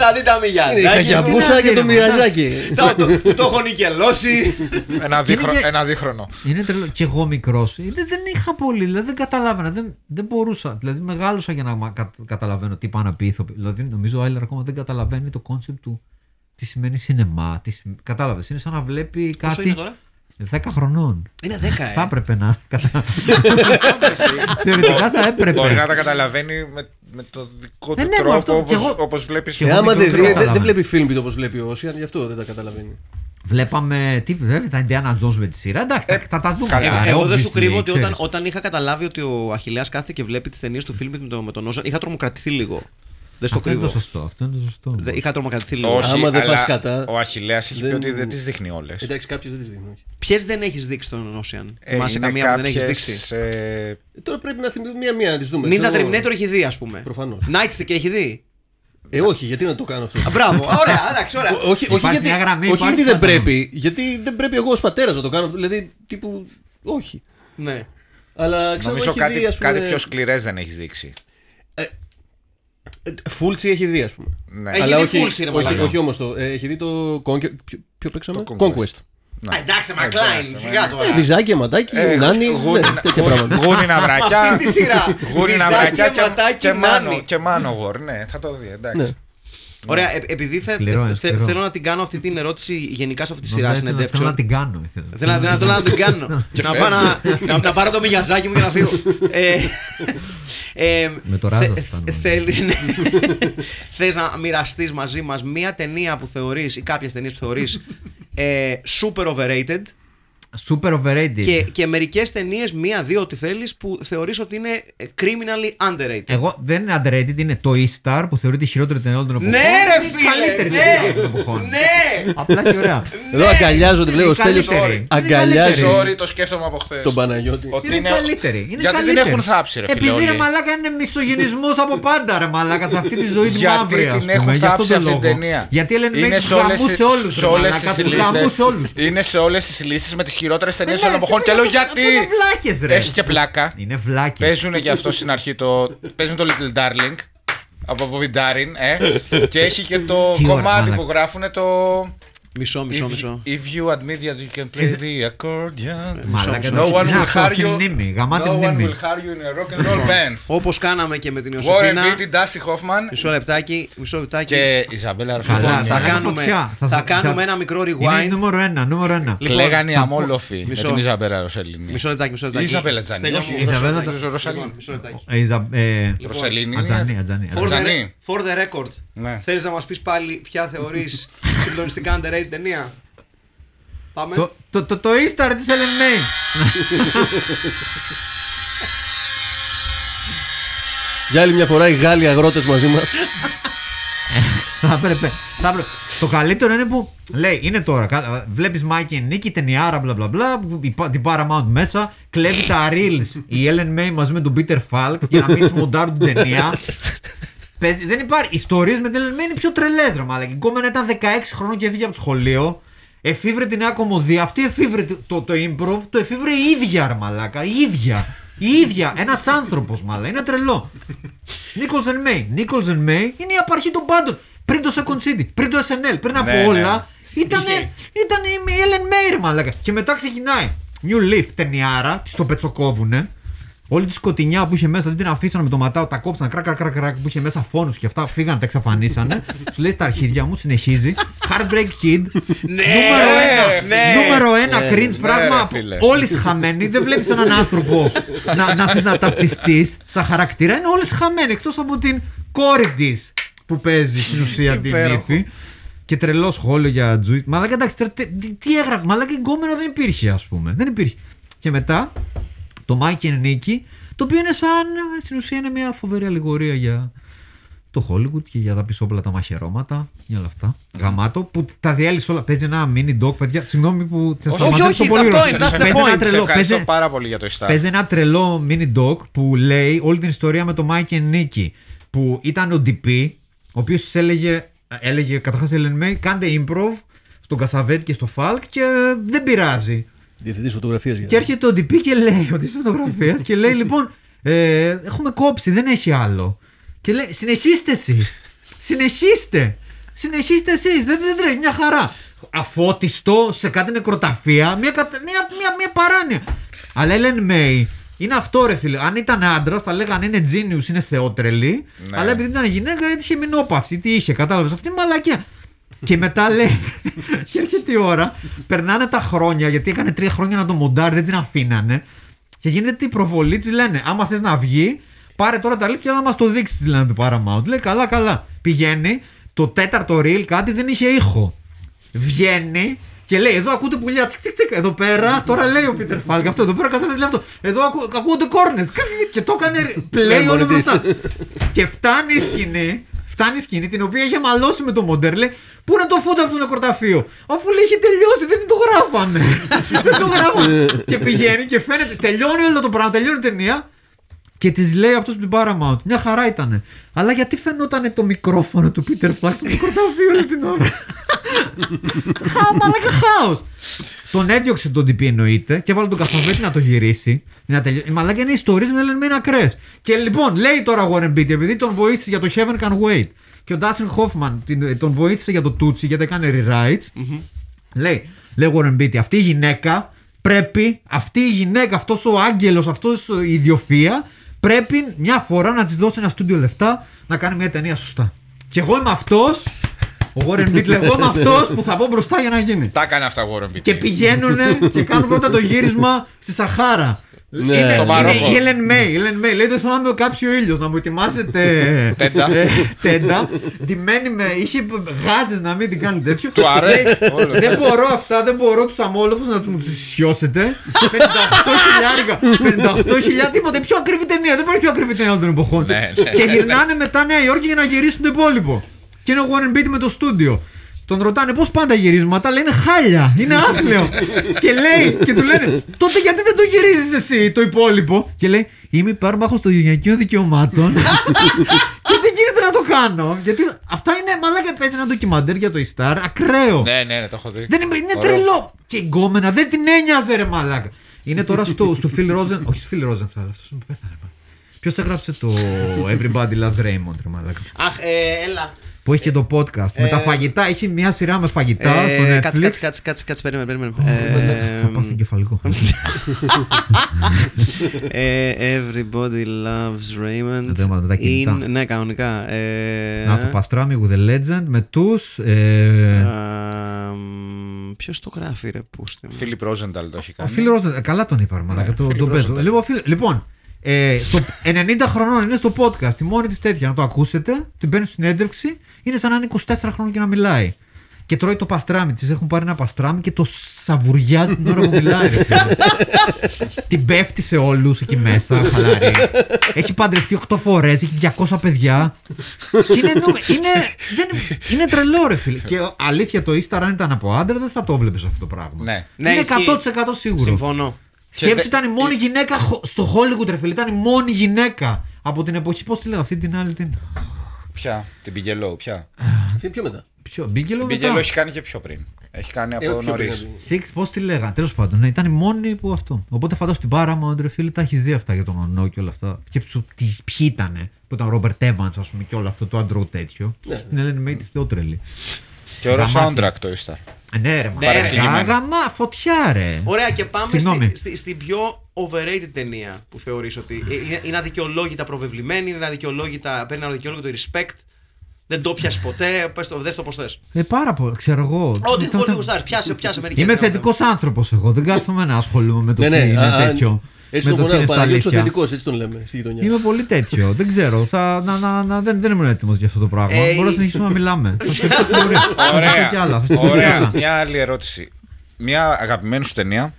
Θα δει τα μηγιαζάκι. Τα γιαμπούσα και το μοιραζάκι. Το έχω νικελώσει. Ένα δίχρονο. Είναι τρελό. Κι εγώ μικρός δεν είχα πολύ. Δηλαδή δεν καταλάβαινα. Δεν μπορούσα. Δηλαδή μεγάλωσα για να καταλαβαίνω τι είπα να πει. Δηλαδή νομίζω ο Άιλερ ακόμα δεν καταλαβαίνει το κόνσεπτ του. Τι σημαίνει σινεμά. Κατάλαβες. Είναι σαν να βλέπει κάτι. 10 χρονών. Είναι 10, θα έπρεπε να. Θεωρητικά θα έπρεπε. Μπορεί να τα καταλαβαίνει με το δικό του τρόπο όπως βλέπει και άμα δεν βλέπει φιλμ όπως βλέπει ο Ωσιαν, γι' αυτό δεν τα καταλαβαίνει. Βλέπαμε. Τι βέβαια, τα Indiana Jones με τη σειρά. Εντάξει, θα τα δούμε. Εγώ δεν σου κρύβω ότι όταν είχα καταλάβει ότι ο Αχιλέας κάθεται και βλέπει τις ταινίες του φιλμ με τον Ωσιαν, είχα τρομοκρατηθεί λίγο. Αυτό είναι το σωστό. Είχα τρομοκρατηθεί λίγο. Όχι, αλλά κατά, ο Αχιλέας έχει πει ότι δεν τις δείχνει όλες. Εντάξει, κάποιες δεν τις δείχνει. Ποιες δεν έχεις δείξει τον Ocean? Θυμάσαι καμία που δεν έχεις δείξει? Τώρα πρέπει να θυμηθούμε μία-μία να τις δούμε. Ninja Terminator έχει δει, ας πούμε. Προφανώς. Nightstick έχει δει. Όχι, γιατί να το κάνω αυτό. Μπράβο, ωραία, εντάξει, ωραία. Όχι γιατί δεν πρέπει. Γιατί δεν πρέπει εγώ ως πατέρας να το κάνω. Δηλαδή, τύπου. Όχι. Ναι. Αλλά ξέρω κάτι πιο σκληρές δεν έχεις δείξει. Φούλτσι έχει δει, ας πούμε. Ναι. Αλλά έχει δει Φούλτσι, όχι όμως το. Έχει δει το. Ποιο παίξαμε? Το Conquest. Εντάξει, Μακλάιν, σιγά τώρα. Βυζάκι, ματάκι, νάνι. Γούνινα βρακιά. Αυτή τη σειρά. Γούνινα βρακιά και Manowar. Ναι, θα το δει, εντάξει. Ωραία, επειδή θέλω να την κάνω αυτή την ερώτηση γενικά σε αυτή τη σειρά συνεντεύξεων. Θέλω να την κάνω. Θέλω να την κάνω. Να πάρω το μηγιαζάκι μου και να φύγω. Με το ράζα σου. Θες να μοιραστείς μαζί μας μία ταινία που θεωρείς ή κάποιες ταινίες που θεωρείς super overrated. Super overrated. Και μερικές ταινίες, μία-δύο, ό,τι θέλεις, που θεωρείς ότι είναι criminally underrated. Εγώ δεν είναι underrated, είναι το Ishtar που θεωρείται η χειρότερη ταινία όλων των εποχών. Ναι, ρε φίλε! Καλύτερη ταινία όλων των εποχών. Ναι! Απλά και ωραία. Εδώ αγκαλιάζονται, λέω, Στέλιος. Αγκαλιάζει. Sorry, το σκέφτομαι από χθες. Τον Παναγιώτη. Είναι καλύτερη. Γιατί δεν έχουν θάψει, ρε φίλε. Επειδή ρε μαλάκα είναι μισογενισμός από πάντα, ρε μαλάκα, σε αυτή τη ζωή τη μαύρη. Γιατί την έχουν θάψει αυτή την ταινία. Γιατί η Ellen May τους γαμούσε όλους. Είναι σε όλες τις λύσεις με τις χειρότερες ταινίες όλων εποχών. Και λέω γιατί. Είναι βλάκες, ρε. Έχει και πλάκα. Είναι βλάκες. Παίζουν γι' αυτό στην αρχή το. Παίζουν το Little Darling. Από Βιντάριν, και έχει και το κομμάτι που γράφουν το. Μισό. If you admit that you can play the accordion, no one will hurt you. No one will hurt you in a rock and roll band. Όπως κάναμε και με την Ιωσήφινα. Warren Beatty, Dusty Hoffman. Μισό λεπτάκι. Και Ιζαμπέλα Αρχοντώνια. Θα κάνουμε ένα μικρό rewind. Είναι νούμερο ένα. Λέγανε αμόλοφοι με την Ιζαμπέλα Ρωσελίνη. Μισό λεπτάκι. Ιζαμπέλα Τζανί. Ρωσελίνη. For the record. Θέλεις να μας πεις πάλι ποια θεωρείς συντονιστικά underrated ταινία? Πάμε. Το Ishtar της Ellen May. Για άλλη μια φορά οι Γάλλοι αγρότες μαζί μας. Θα έπρεπε. Το καλύτερο είναι που λέει, είναι τώρα. Βλέπεις Mike and Nicky, ταινιάρα, μπλα μπλα μπλα, την Paramount μέσα, κλέβει τα reels η Ellen May μαζί με τον Peter Falk για να μην τις μοντάρουν την ταινία. Δεν υπάρχει. Ιστορίες με την Ellen May είναι πιο τρελές, ρε μαλάκα. Η κόμενα ήταν 16 χρονών και έφυγε από το σχολείο. Εφήβρε την νέα κομμωδία. Αυτή εφήβρε το improv. Το εφήβρε η ίδια, ρε μαλάκα. Η ίδια. Ένας άνθρωπος, μάλλον. Είναι τρελό. Νίκολς and Μέι είναι η απαρχή των πάντων. Πριν το Second City, πριν το SNL, πριν από όλα. Ήταν η Ellen May, ρε μαλάκα. Και μετά ξεκινάει New Leaf, ταινιάρα. Τη το πετσοκόβουνε. Όλη τη σκοτεινιά που είχε μέσα, την αφήσανε με το ματάο, τα κόψανε, κρακ που είχε μέσα φόνους και αυτά, φύγανε, τα εξαφανίσανε. Σου λέει στα αρχίδια μου, συνεχίζει. Heartbreak Kid. Νούμερο ένα cringe πράγμα. Όλοι χαμένοι, δεν βλέπεις έναν άνθρωπο να θες να ταυτιστείς σαν χαρακτήρα. Είναι όλοι χαμένοι, εκτός από την κόρη της που παίζει στην ουσία την νύφη. Και τρελό σχόλιο για Τζουίτ. Μαλάκα, εντάξει, τι έγραφε. Μαλάκα, εγκόμενο δεν υπήρχε, ας πούμε. Δεν υπήρχε. Και μετά. Το Mike and Nicky, το οποίο είναι σαν, στην ουσία είναι μια φοβερή αλληγορία για το Hollywood και για τα πισόπλα τα μαχαιρώματα και όλα αυτά. Γαμάτο, που τα διέλυσε όλα. Παίζει ένα mini doc, παιδιά. Συγγνώμη που. Όχι, Παίζει πάρα πολύ για το Ishtar. Παίζει ένα τρελό mini doc που λέει όλη την ιστορία με το Mike and Nicky. Που ήταν ο DP, ο οποίος τους έλεγε καταρχάς Ellen May, κάντε improv στον Κασαβέτη και στο Falk και δεν πειράζει. Διευθυντής φωτογραφίας. Και έρχεται ο DP και λέει: Ότι είσαι φωτογραφίας. Και λέει: Λοιπόν, έχουμε κόψει, δεν έχει άλλο. Και λέει: Συνεχίστε εσείς. συνεχίστε εσείς, δεν τρέχει, μια χαρά. Αφώτιστο σε κάτι νεκροταφεία, μια παράνοια. Αλλά Ellen May είναι αυτό, ρε φίλε. Αν ήταν άντρας θα λέγανε είναι genius, είναι θεότρελη. Ναι. Αλλά επειδή ήταν γυναίκα, είχε μηνόπαυση. Τι είχε, κατάλαβες, αυτή η μαλακία. Και μετά λέει, και έρχεται η ώρα, περνάνε τα χρόνια, γιατί έκανε 3 χρόνια να το μοντάρει, δεν την αφήνανε. Και γίνεται η προβολή, της λένε, άμα θες να βγει, πάρε τώρα τα λεφτά και να μας το δείξεις, της λένε το Paramount. Λέει, καλά, καλά. Πηγαίνει, το 4ο reel κάτι δεν είχε ήχο. Βγαίνει και λέει, εδώ ακούτε πουλιά, τσικ τσικ τσικ, εδώ πέρα, τώρα λέει ο Πίτερ Φάλκ αυτό, εδώ πέρα κασάβες λέει αυτό, εδώ ακούγονται κόρνες, και το έκανε play όλο μπροστά. Και φτάνει η σκηνή. Φτάνει σκηνή την οποία είχε μαλώσει με το μοντέρλε. Πού είναι το φόντο από το νεκροταφείο. Αφού λέει είχε τελειώσει, δεν το γράφαμε. Δεν το γράφαμε. Και πηγαίνει και φαίνεται. Τελειώνει όλο το πράγμα, τελειώνει η ταινία. Και τη λέει αυτός από την Paramount. Μια χαρά ήτανε. Αλλά γιατί φαινόταν το μικρόφωνο του Peter Flack στο νεκροταφείο όλη την ώρα. Μαλάκα χάος. Τον έδιωξε τον τυπί εννοείται και βάλε τον Καστανβέτη να το γυρίσει. Μαλάκα είναι ιστορίες με λένε ακραίες. Και λοιπόν λέει τώρα Warren Beatty, επειδή τον βοήθησε για το Heaven Can Wait και ο Dustin Hoffman τον βοήθησε για το Tootsie γιατί έκανε rewrites. Λέει, Warren Beatty, αυτή η γυναίκα πρέπει, αυτή η γυναίκα, αυτός ο άγγελος, αυτός η ιδιοφία, πρέπει μια φορά να της δώσει ένα στούντιο λεφτά να κάνει μια ταινία σωστά. Και εγώ είμαι αυτός. Ο Warren Beatty, εγώ είμαι αυτός που θα πω μπροστά για να γίνει. Τα έκανε αυτά ο Warren Beatty. Και πηγαίνουνε και κάνουν πρώτα το γύρισμα στη Σαχάρα. Ναι, είναι η Ellen May. Λέει ότι θέλω να είμαι κάποιο ήλιο, να μου ετοιμάσετε τέντα. Ντυμένη με. Είχε γάζες να μην την κάνει τέτοιο. Του αρέσει. Δεν μπορώ αυτά, δεν μπορώ τους αμόλοφους να μου τους σιώσετε. 58.000, τίποτε. Πιο ακριβή ταινία. Δεν υπάρχει πιο ακριβή ταινία όλων των εποχών. Και γυρνάνε μετά Νέα Υόρκη για να γυρίσουν το υπόλοιπο. Και είναι ο Warren Beatty με το στούντιο. Τον ρωτάνε πώς πάνε τα γυρίσματα, λέει είναι χάλια, είναι άθλιο. Και λέει, και του λένε, τότε γιατί δεν το γυρίζεις εσύ το υπόλοιπο. Και λέει, είμαι υπέρμαχος των γυναικείων δικαιωμάτων. Και δεν γίνεται να το κάνω. Γιατί αυτά είναι μαλάκα. Παίζει ένα ντοκιμαντέρ για το Ishtar, ακραίο. Ναι, το έχω δει. Δεν είναι τρελό. Και η γκόμενα δεν την ένοιαζε, ρε μαλάκα. Είναι τώρα στο Phil Rosen. Όχι, στο Phil Rosen θα έλεγα, αυτός μου πέθανε. Ποιος έγραψε το Everybody Loves Raymond, ρε μαλάκα. Αχ, έλα. Που έχει και το podcast. Με τα φαγητά, έχει μια σειρά με φαγητά. Κάτσε, περίμενε. Θα πάθω κεφαλικό. Everybody loves Raymond. Ναι, κανονικά. Να το παστράμι with the legend με τους. Ποιος το γράφει, ρε πούστε. Φίλιπ Ρόζενταλ το έχει κάνει. Φίλιπ Ρόζενταλ, καλά τον είπα, μαλάκα. Τον παίζω. Λοιπόν. 90 χρονών είναι στο podcast. Η μόνη της τέτοια να το ακούσετε. Την παίρνει συνέντευξη. Είναι σαν να είναι 24 χρονών και να μιλάει. Και τρώει το παστράμι. Της έχουν πάρει ένα παστράμι και το σαβουριάζει την ώρα που μιλάει. Την πέφτει σε όλους εκεί μέσα. Χαλαρή. Έχει παντρευτεί 8 φορές. Έχει 200 παιδιά. Και είναι τρελό, ρε φίλε. Και αλήθεια το Ishtar, αν ήταν από άντρα, δεν θα το βλέπεις αυτό το πράγμα. Ναι, είναι 100% σίγουρο. Συμφωνώ. Σκέψου, ήταν η μόνη γυναίκα στο Hollywood, ρε φίλε. Ήταν η μόνη γυναίκα από την εποχή. Πώς τη λέω αυτή την άλλη την. Ποια, την Bigelow, ποια. Αυτή πιο μετά. Bigelow έχει κάνει και πιο πριν. Έχει κάνει από νωρίς. Σίξ, πώς τη λέγανε. Τέλος πάντων, ήταν η μόνη που αυτό. Οπότε φαντάσου την Paramount, ρε φίλε, τα έχει δει αυτά για τον Ονό και όλα αυτά. Σκέψου ποιοι ήταν. Που ήταν ο Ρόμπερτ Έβανς, ας πούμε, και όλο αυτό το αντρό τέτοιο. Στην Ellen May τη θεότρελη. Και ωραίο soundtrack το Ishtar. Ναι, ρε, γάμα, φωτιά, ρε. Ωραία, και πάμε στην πιο overrated ταινία που θεωρείς ότι είναι αδικαιολόγητα προβεβλημένη, είναι αδικαιολόγητα, παίρνει ένα αδικαιολόγητο respect. Δεν το πιάσει ποτέ, δες το πώς θες. Πάρα πολύ, ξέρω εγώ. Ό,τι μπορεί να γουστάρεις, πιάσε μερικές. Είμαι θετικός άνθρωπος εγώ, δεν κάθομαι να ασχολούμαι με το τι είναι τέτοιο. Έτσι τον φωνάζω, Παναγιώτης ο θετικός, έτσι τον λέμε στη γειτονιά. Είμαι πολύ τέτοιο, δεν ξέρω, δεν ήμουν έτοιμος για αυτό το πράγμα. Μπορώ να συνεχίσουμε να μιλάμε. Ωραία, μια άλλη ερώτηση. Μια αγαπημένη σου ταινία.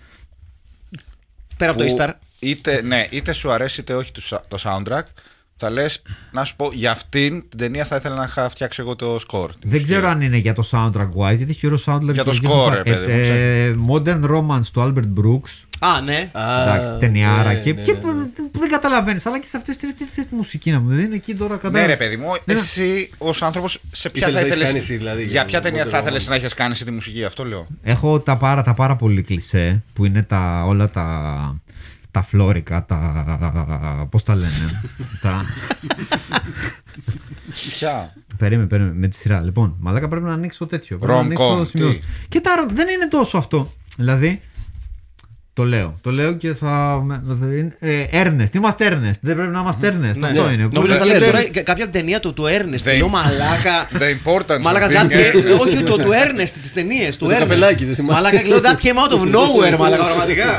Πέρα από το Ishtar. Είτε σου αρέσει είτε όχι το soundtrack. Θα λες, να σου πω, για αυτήν την ταινία θα ήθελα να είχα φτιάξει εγώ το score. Δεν ξέρω αν είναι για το soundtrack wise, γιατί έχει ωραίο soundtrack. Για το score, Modern Romance του Albert Brooks. Α, ναι. Εντάξει, ταινιάρα και. Δεν καταλαβαίνεις, αλλά και σε αυτές τις ταινίες θες τη μουσική να μου. Δεν είναι εκεί τώρα κατάλαβα. Ναι, ρε παιδί μου, εσύ ως άνθρωπος, σε ποια θα ήθελες. Για ποια ταινία θα ήθελες να έχεις κάνει τη μουσική, αυτό λέω. Έχω τα πάρα πολύ κλισέ που είναι όλα τα. τα φλόρικα, τα... πώς τα λένε. τα... Ποια. Περίμενε, με τη σειρά. Λοιπόν, μαλάκα πρέπει να ανοίξω τέτοιο. Πρέπει να ανοίξω σημειώσεις. Και τα... δεν είναι τόσο αυτό. Δηλαδή, το λέω και θα... Έρνεστ, είμαστε Έρνεστ. Δεν πρέπει να είμαστε Έρνεστ. Αυτό ναι. είναι. Νομίζω θα λέμε τώρα κάποια ταινία του Έρνεστ. Λέω μαλάκα. The importance of being Ernest. Όχι, του Έρνεστ, τις ταινίες. Το καπελάκι, δεν θυμάμαι. Μαλάκα, λέω, that came out of nowhere, μαλάκα, πραγματικά.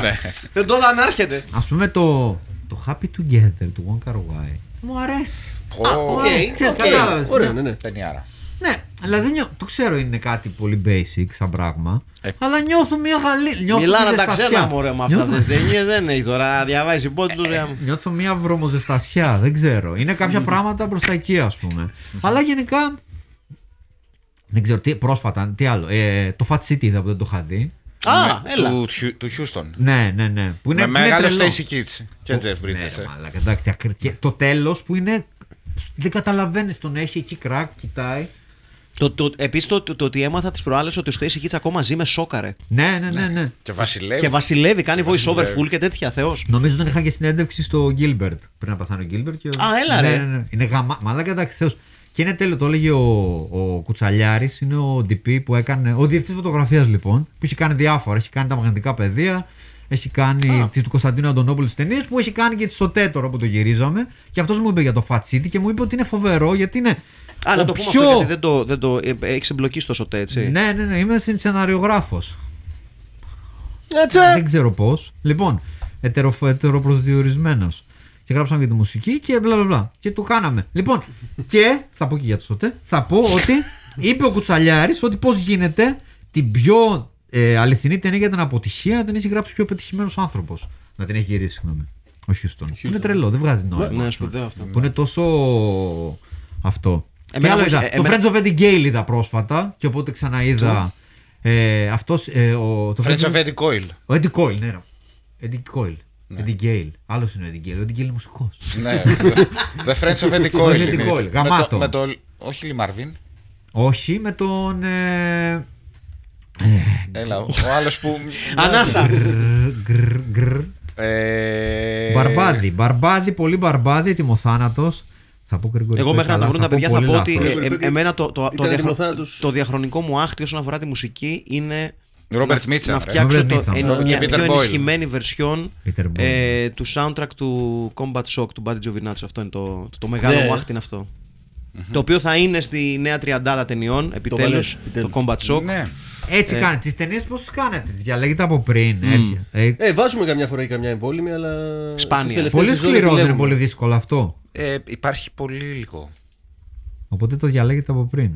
Δεν το δαν άρχεται. Ας πούμε το Happy Together του Wong Kar-wai μου αρέσει. Ωραία, ναι. Ταινιάρα. Ναι, αλλά δεν το ξέρω, είναι κάτι πολύ basic σαν πράγμα. Αλλά νιώθω μια γαλλία. Μιλάω τα ξένα μωρέ με αυτά τις ταινίες, δεν έχει τώρα, διαβάζει πόντου. Νιώθω μια βρωμοζεστασιά, δεν ξέρω. Είναι κάποια πράγματα προς τα εκεί, ας πούμε. Αλλά γενικά. Δεν ξέρω τι, πρόσφατα, τι άλλο. Το Fat City είδα που δεν το είχα δει. Α, έλα. Του Χιούστον. Ναι. Που είναι μεγάλο Stacy Kids. Και Jeff Bridges. Το τέλος που είναι. Δεν καταλαβαίνεις, τον έχει εκεί κρακ, κοιτάει. Επίσης το ότι έμαθα τις προάλλες ότι ο Stacy Kids ακόμα ζει με σόκαρε. Ναι. Και βασιλεύει, κάνει voice over full και τέτοια, θεός. Νομίζω ότι είχαν και συνέντευξη στο Gilbert πριν να παθάνει ο Gilbert. Και... Α, έλα ρε. Ναι. Είναι γαμά, μαλάκα, εντάξει, θεός. Και είναι τέλειο, το έλεγε ο Κουτσαλιάρης, είναι ο DP που έκανε, ο διευθυντής φωτογραφίας λοιπόν, που έχει κάνει διάφορα, έχει κάνει τα μαγνητικά πεδία. Έχει κάνει του Κωνσταντίνου Αντωνόπουλου τις ταινίες που έχει κάνει και τη Σωτέ τώρα που το γυρίζαμε. Και αυτός μου είπε για το Fat City και μου είπε ότι είναι φοβερό γιατί είναι. Α, να το πούμε αυτό, γιατί δεν το έχεις εμπλοκή στο Σωτέ, έτσι. Ναι, είμαι σεναριογράφος. Δεν ξέρω πώς. Λοιπόν, ετεροπροσδιορισμένος. Και γράψαμε για τη μουσική και μπλα. Και το κάναμε. Λοιπόν, και θα πω και για το Σωτέ. Θα πω ότι είπε ο Κουτσαλιάρης ότι πώς γίνεται την πιο. Αληθινή ταινία για την αποτυχία την έχει γράψει πιο πετυχημένος άνθρωπος. Να την έχει γυρίσει, συγγνώμη. Ο Χιούστον. Είναι τρελό, δεν βγάζει νόημα. Ναι, σπουδαίο αυτό. Που είναι τόσο. Αυτό. Το Friends of Eddie Coyle είδα πρόσφατα και οπότε ξαναείδα. Το Friends of Eddie Coyle. Ο Eddie Coyle, ναι. Eddie Coyle. Eddie Coyle. Άλλος είναι ο Eddie Coyle. Ο Eddie Coyle είναι μουσικός. Ναι. The Friends of Eddie Coyle. Γαμάτο. Όχι Λιμαρβίν. Όχι, με τον. Έλα, ο άλλος που. Ανάσα! Μπαρμπάδι, πολύ μπαρμπάδι, ετοιμοθάνατος. Θα πω γρήγορα. Εγώ μέχρι να τα βρουν τα παιδιά θα πω ότι εμένα το διαχρονικό μου άχτι όσον αφορά τη μουσική είναι. Ρόμπερτ Μίτσελ. Να φτιάξω μια πιο ενισχυμένη βερσιόν του soundtrack του Combat Shock του Buddy Giovinazzo. Αυτό είναι το μεγάλο μου άχτι, είναι αυτό. Το οποίο θα είναι στη νέα τριαντάδα ταινιών, επιτέλους, το Combat Shock. Έτσι κάνετε. Τις ταινίες πώς τις κάνετε, τις διαλέγετε από πριν. Βάζουμε καμιά φορά ή καμιά εμβόλυμη, αλλά. Σπάνια. Πολύ σκληρό, δεν είναι πολύ δύσκολο αυτό. Υπάρχει πολύ υλικό. Οπότε το διαλέγετε από πριν.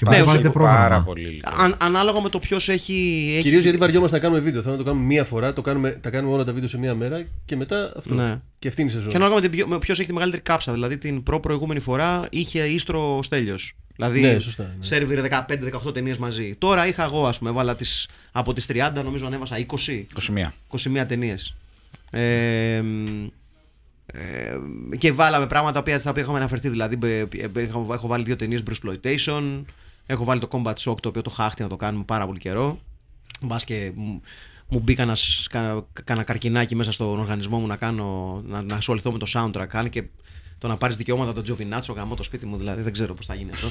Και βάζετε πρόγραμμα. Πάρα πολύ υλικό. Ανάλογα με το ποιος έχει. Κυρίως γιατί βαριόμαστε να κάνουμε βίντεο. Θέλω να το κάνουμε μία φορά, τα κάνουμε όλα τα βίντεο σε μία μέρα και μετά αυτό. Ναι. Και αυτή είναι η σεζόν. Και ανάλογα με ποιος έχει τη μεγαλύτερη κάψα. Δηλαδή την προηγούμενη φορά είχε ίστρο Στέλιος. Δηλαδή, ναι, σωστά, ναι. Σερβίρε 15-18 ταινίες μαζί. Τώρα είχα εγώ, ας πούμε, έβαλα από τις 30, νομίζω ανέβασα 21 ταινίες. Και βάλαμε πράγματα στα οποία είχαμε αναφερθεί. Δηλαδή, έχω βάλει 2 ταινίες Bruxploitation. Έχω βάλει το Combat Shock, το οποίο το χάχτη να το κάνουμε πάρα πολύ καιρό. Μπας και μου μπει κανένα καρκινάκι μέσα στον οργανισμό μου να ασχοληθώ με το soundtrack. Αν και το να πάρεις δικαιώματα τον Τζοβινάτσο, γαμώ το σπίτι μου, δηλαδή δεν ξέρω πώς θα γίνει αυτό.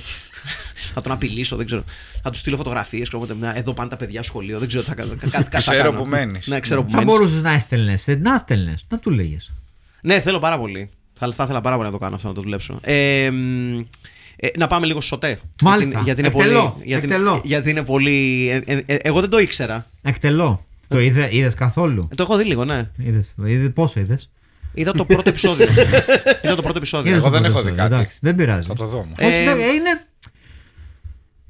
Θα τον απειλήσω, δεν ξέρω. Θα του στείλω φωτογραφίες, εδώ πάνε τα παιδιά σχολείο, δεν ξέρω τι θα κάνω. Ξέρω που μένεις. Θα μπορούσες να έστελνες, να του λέγες. Ναι, θέλω πάρα πολύ. Θα ήθελα πάρα πολύ να το κάνω αυτό, να το δουλέψω. Να πάμε λίγο στο Σωτέ. Μάλιστα. Γιατί είναι πολύ. Εγώ δεν το ήξερα. Εκτελώ. Το είδες καθόλου? Το έχω δει λίγο, ναι. Πόσο είδες? Είδα το πρώτο επεισόδιο. Εγώ δεν έχω δει κάτι. Εντάξει, δεν πειράζει. Θα το δω. Είναι.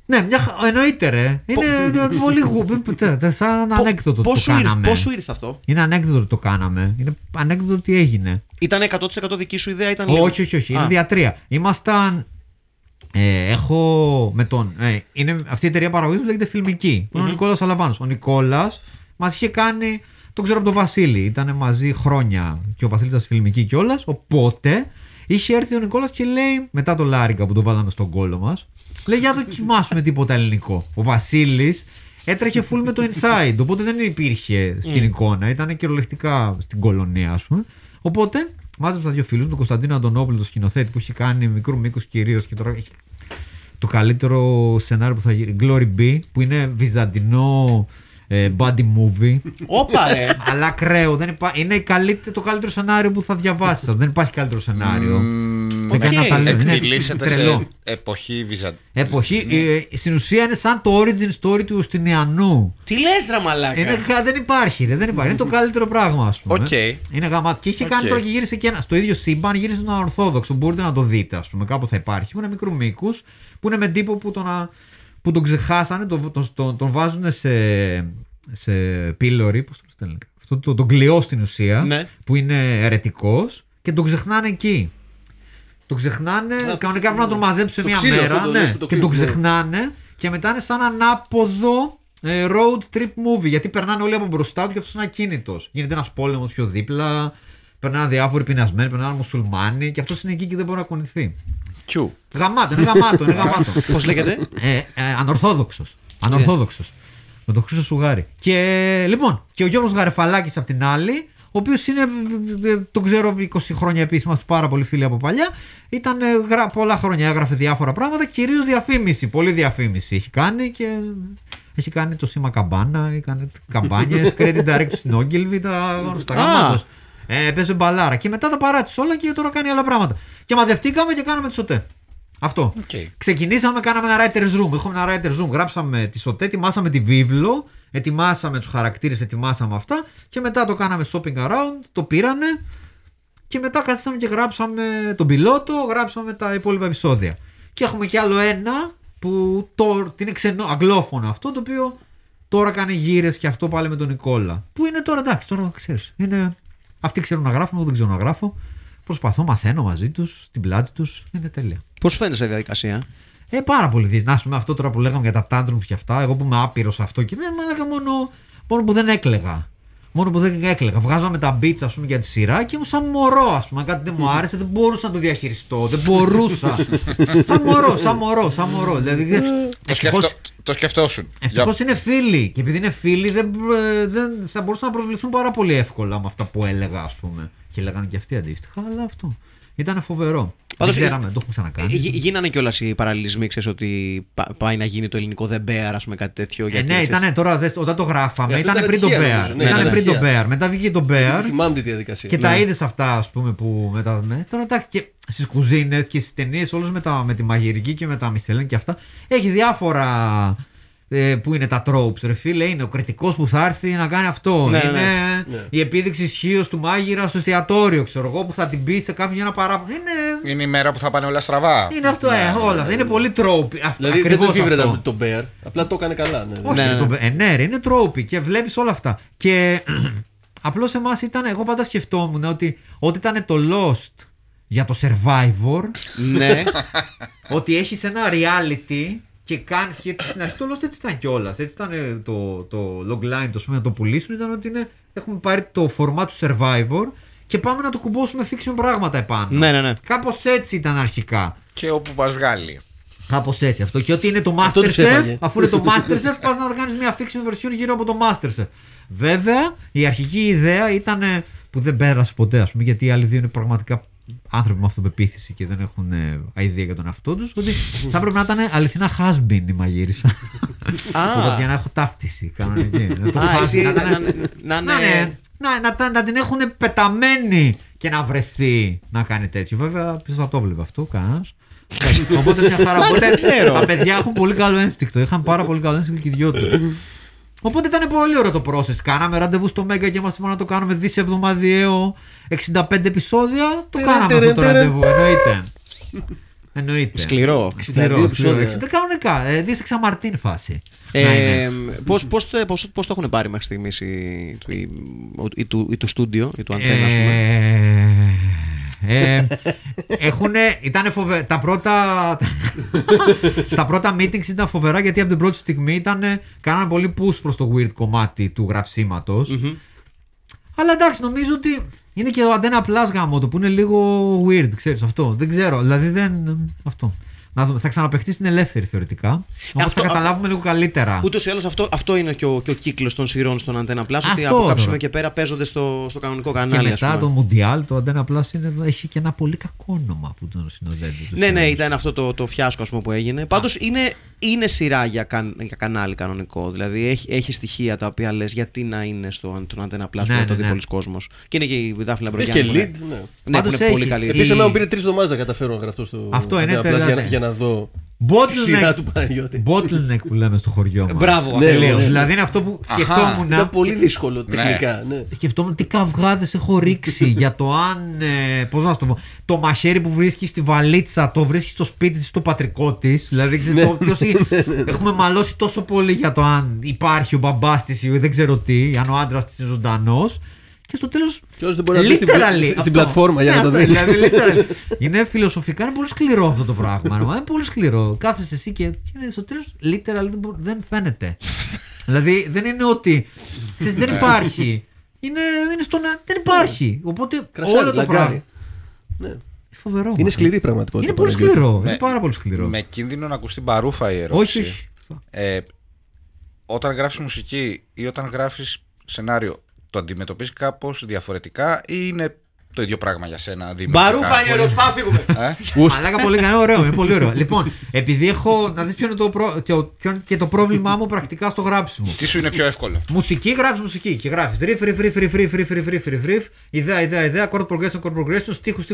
Ναι, εννοείται ρε. Είναι πολύ γουπ. Σαν ανέκδοτο το κάναμε. Πώς σου ήρθε αυτό? Είναι ανέκδοτο το κάναμε. Είναι ανέκδοτο τι έγινε. Ήταν 100% δική σου ιδέα? Όχι. Είναι διατρία. Ήμασταν. Έχω με τον. Είναι αυτή η εταιρεία παραγωγής που λέγεται Φιλμική. Είναι ο Νικόλας Αλαβάνος. Ο Νικόλας μας είχε κάνει. Το ξέρω από τον Βασίλη, ήταν μαζί χρόνια και ο Βασίλης ήταν στη Φιλμική κιόλας. Οπότε είχε έρθει ο Νικόλας και λέει, μετά το Λάρικα που το βάλαμε στον κόλο μας, λέει για δοκιμάσουμε τίποτα ελληνικό. Ο Βασίλης έτρεχε full με το inside. Οπότε δεν υπήρχε στην εικόνα. Ήταν κυριολεκτικά στην κολονία, ας πούμε. Οπότε μάζεψα δύο φίλους, τον Κωνσταντίνο Αντωνόπουλο, τον σκηνοθέτη, που είχε κάνει μικρού μήκους κυρίως και τώρα έχει το καλύτερο σενάριο που θα γίνει. Glory B, που είναι βυζαντινό. Body movie. Όπα ρε! Αλλά ακραίο. Είναι το καλύτερο σενάριο που θα διαβάσεις. Δεν υπάρχει καλύτερο σενάριο. Εκτιλήσεται σε εποχή βυζαντινή. Στην ουσία είναι σαν το origin story του Ιουστινιανού. Τι λες ρε μαλάκα! Δεν υπάρχει. Είναι το καλύτερο πράγμα, ας πούμε. Είναι γαμάτο. Και είχε κάνει τώρα και γύρισε και ένα. Στο ίδιο σύμπαν γύρισε τον Ορθόδοξο. Μπορείτε να το δείτε, ας πούμε. Κάπου θα υπάρχει. Είναι μικρού μήκους που είναι με τύπο που το να. Που τον ξεχάσανε, τον βάζουν σε πύλωρη. Πώς το λένε, τον κλειό στην ουσία, ναι. Που είναι αιρετικός και τον ξεχνάνε εκεί. Τον ξεχνάνε, κανονικά πρέπει να τον μαζέψουν σε μία μέρα. Αυτό, ναι, το και τον ξεχνάνε και μετά είναι σαν ανάποδο road trip movie. Γιατί περνάνε όλοι από μπροστά του και αυτός είναι ακίνητος. Γίνεται ένας πόλεμος πιο δίπλα, περνάνε διάφοροι πεινασμένοι, περνάνε μουσουλμάνοι και αυτός είναι εκεί και δεν μπορεί να κονηθεί. Γαμάτο. Πώς λέγεται? Ανορθόδοξος. Με τον Χρήστο Σουγάρη. Και λοιπόν, και ο Γιώργος Γαρεφαλάκης απ' την άλλη, ο οποίος είναι, τον ξέρω 20 χρόνια επίσης, είμαστε πάρα πολλοί φίλοι από παλιά. Ήταν πολλά χρόνια, έγραφε διάφορα πράγματα, κυρίως διαφήμιση. Πολύ διαφήμιση έχει κάνει και έχει κάνει το σήμα καμπάνα, έχει κάνει καμπάνιες, credit direct στην Ogilvy, τα γνωστά. Γαμάτος. Παίζει μπαλάρα και μετά τα παράτησε όλα και τώρα κάνει άλλα πράγματα. Και μαζευτήκαμε και κάναμε τη Σωτέ. Αυτό. Okay. Ξεκινήσαμε, κάναμε ένα writer's room. Είχαμε ένα writer's room, γράψαμε τη Σωτέ, ετοιμάσαμε τη βίβλο, ετοιμάσαμε τους χαρακτήρες, ετοιμάσαμε αυτά και μετά το κάναμε shopping around, το πήρανε και μετά καθίσαμε και γράψαμε τον πιλότο, γράψαμε τα υπόλοιπα επεισόδια. Και έχουμε κι άλλο ένα που τώρα είναι ξενό, αγγλόφωνο αυτό, το οποίο τώρα κάνει γύρες και αυτό πάλι με τον Νικόλα. Που είναι τώρα εντάξει, τώρα ξέρεις. Είναι. Αυτοί ξέρουν να γράφουν, εγώ δεν ξέρω να γράφω. Προσπαθώ, μαθαίνω μαζί τους, στην πλάτη τους. Είναι τέλεια. Πώς φαίνεται η διαδικασία? Πάρα πολύ δύσκολη. Να πούμε αυτό τώρα που λέγαμε για τα τάντρουμ και αυτά. Εγώ που είμαι άπειρος αυτό και δεν έλεγα μόνο που δεν έκλαιγα. Βγάζαμε τα beats, ας πούμε, για τη σειρά και ήμουν σαν μωρό, ας πούμε. Κάτι δεν μου άρεσε, δεν μπορούσα να το διαχειριστώ. Δεν μπορούσα. σαν μωρό. Δηλαδή, το σκεφτόσουν. Ευτυχώς είναι φίλοι. Και επειδή είναι φίλοι, δεν θα μπορούσαν να προσβληθούν πάρα πολύ εύκολα με αυτά που έλεγα, ας πούμε. Και λέγανε και αυτοί αντίστοιχα, αλλά αυτό. Ήταν φοβερό. Δεν ξέραμε, το έχουμε ξανακάνει. Γίνανε κιόλα οι παραλληλισμοί, ξέρεις ότι πάει να γίνει το ελληνικό The Bear, ας πούμε, κάτι τέτοιο. Γιατί ναι, ήταν τώρα, όταν το γράφαμε, ήταν πριν το Bear. Μετά βγήκε το Bear. Θυμάμαι τη διαδικασία. Και τα είδες αυτά, ας πούμε, που μετά. Ναι, τώρα εντάξει, και στις κουζίνες και στις ταινίες, όλες με τη μαγειρική και με τα Μισελέν και αυτά. Έχει διάφορα. Που είναι τα τρόπους, ρε φίλε. Είναι ο κριτικός που θα έρθει να κάνει αυτό. Ναι, είναι η επίδειξη ισχύως του μάγειρα στο εστιατόριο, ξέρω εγώ, που θα την πει σε κάποιον για ένα παράπονο. Είναι η μέρα που θα πάνε όλα στραβά. Είναι αυτό, όλα. Είναι πολύ τρόποι. Δηλαδή δεν το φύβρε τον Μπέρ, απλά το έκανε καλά. Είναι τρόποι και βλέπεις όλα αυτά. Και απλώς εμάς ήταν, εγώ πάντα σκεφτόμουν ότι ό,τι ήταν το Lost για το Survivor, ότι έχεις ένα reality. Και κάνεις και στην αρχή το Lost έτσι ήταν κιόλας. Έτσι ήταν το logline, το να το πουλήσουν. Ήταν ότι έχουμε πάρει το format του Survivor και πάμε να το κουμπώσουμε fiction πράγματα επάνω. Ναι. Κάπως έτσι ήταν αρχικά. Και όπου πας βγάλει. Κάπως έτσι αυτό. Και ότι είναι το Masterchef, αφού είναι το Masterchef, πας να κάνεις μια fiction version γύρω από το Masterchef. Βέβαια, η αρχική ιδέα ήταν που δεν πέρασε ποτέ, ας πούμε, γιατί οι άλλοι δύο είναι πραγματικά άνθρωποι με αυτοπεποίθηση και δεν έχουν ιδέα για τον εαυτό τους, ότι θα πρέπει να ήταν αληθινά has-been η μαγείρισα. Για να έχω ταύτιση κανονική. Να την έχουν πεταμένη και να βρεθεί να κάνει τέτοιο. Βέβαια, ποιος θα το βλέπει αυτό, κανένας. Οπότε μια χαρά. Τα παιδιά έχουν πολύ καλό ένστικτο. Είχαν πάρα πολύ καλό ένστικτο και οι δυο τους. Οπότε ήταν πολύ ωραίο το process. Κάναμε ραντεβού στο Μέγκα και ήμασταν να το κάνουμε δισεβδομαδιαίο 65 επεισόδια. Το κάναμε αυτό το ραντεβού. Εννοείται. Σκληρό. Κανονικά. Δίσεξα Μαρτίν φάση. Πώς το έχουν πάρει μέχρι στιγμής ή του στούντιο ή του Αντένα, ας πούμε? Ήτανε φοβερά. Στα πρώτα meetings ήταν φοβερά, γιατί από την πρώτη στιγμή κάνανε πολύ push προς το weird κομμάτι του γραψίματος. Αλλά εντάξει, νομίζω ότι είναι και ο Antenna Plus γάμο, το που είναι λίγο weird, ξέρεις αυτό. Δεν ξέρω, δηλαδή δεν. Αυτό. Να δούμε, θα ξαναπαιχτεί στην ελεύθερη θεωρητικά. Όμως θα καταλάβουμε λίγο καλύτερα. Ούτως ή άλλως αυτό είναι και ο κύκλος των σειρών στον Antenna Plus. Ότι από κάποιο και πέρα παίζονται στο κανονικό κανάλι. Και μετά το Μουντιάλ, το Antenna Plus έχει και ένα πολύ κακό όνομα που τον συνοδεύει. Ναι, ήταν αυτό το φιάσκο που έγινε. Πάντως είναι σειρά για κανάλι κανονικό. Δηλαδή έχει στοιχεία τα οποία λες γιατί να είναι στον Antenna Plus που το δει πολλοί κόσμος. Και είναι και η Δάφνη Λαμπρογιάννη. Και ναι, που είναι πολύ καλή. Επίσης, εμένα μου πήρε 3 εβδομάδες να καταφέρω να γραφτώ στο Antenna Plus για να δω. Bottleneck που λέμε στο χωριό μας. Μπράβο, τελείως. Δηλαδή είναι αυτό που σκεφτόμουν. Ήταν πολύ δύσκολο τεχνικά. Σκεφτόμουν τι καυγάδες έχω ρίξει για το αν. Πώς να το πω. Το μαχαίρι που βρίσκει στη βαλίτσα το βρίσκει στο σπίτι της, στο πατρικό της. Δηλαδή έχουμε μαλώσει τόσο πολύ για το αν υπάρχει ο μπαμπάς της ή δεν ξέρω τι, αν ο άντρας της είναι ζωντανός. Και στο τέλος. Στην πλατφόρμα για να το δει. Δηλαδή, είναι φιλοσοφικά είναι πολύ σκληρό αυτό το πράγμα. Είναι πολύ σκληρό. Κάθεσαι εσύ και στο τέλος literally δεν φαίνεται. Δηλαδή δεν είναι ότι. Ξέρεις, δεν υπάρχει. Είναι στο να. Δεν υπάρχει. Οπότε όλο το πράγμα. Φοβερό. Είναι σκληρή η πραγματικότητα. Είναι πολύ σκληρό. Είναι πάρα πολύ σκληρό. Με κίνδυνο να ακουστεί μπαρούφα η ερώτηση. Όχι. Όταν γράφεις μουσική ή όταν γράφεις σενάριο. Το αντιμετωπίζεις κάπως διαφορετικά ή είναι το ίδιο πράγμα για σένα? Μπαρούφα είναι ωραίο, φύγουμε. Μαλάκα, πολύ καλό, ωραίο, είναι πολύ ωραίο. Λοιπόν, επειδή έχω. Να δεις ποιο είναι και το πρόβλημά μου πρακτικά στο γράψιμο. Τι σου είναι πιο εύκολο? Μουσική, γράφεις μουσική και γράφεις. Ριφ, ιδέα, chord progression, στίχους.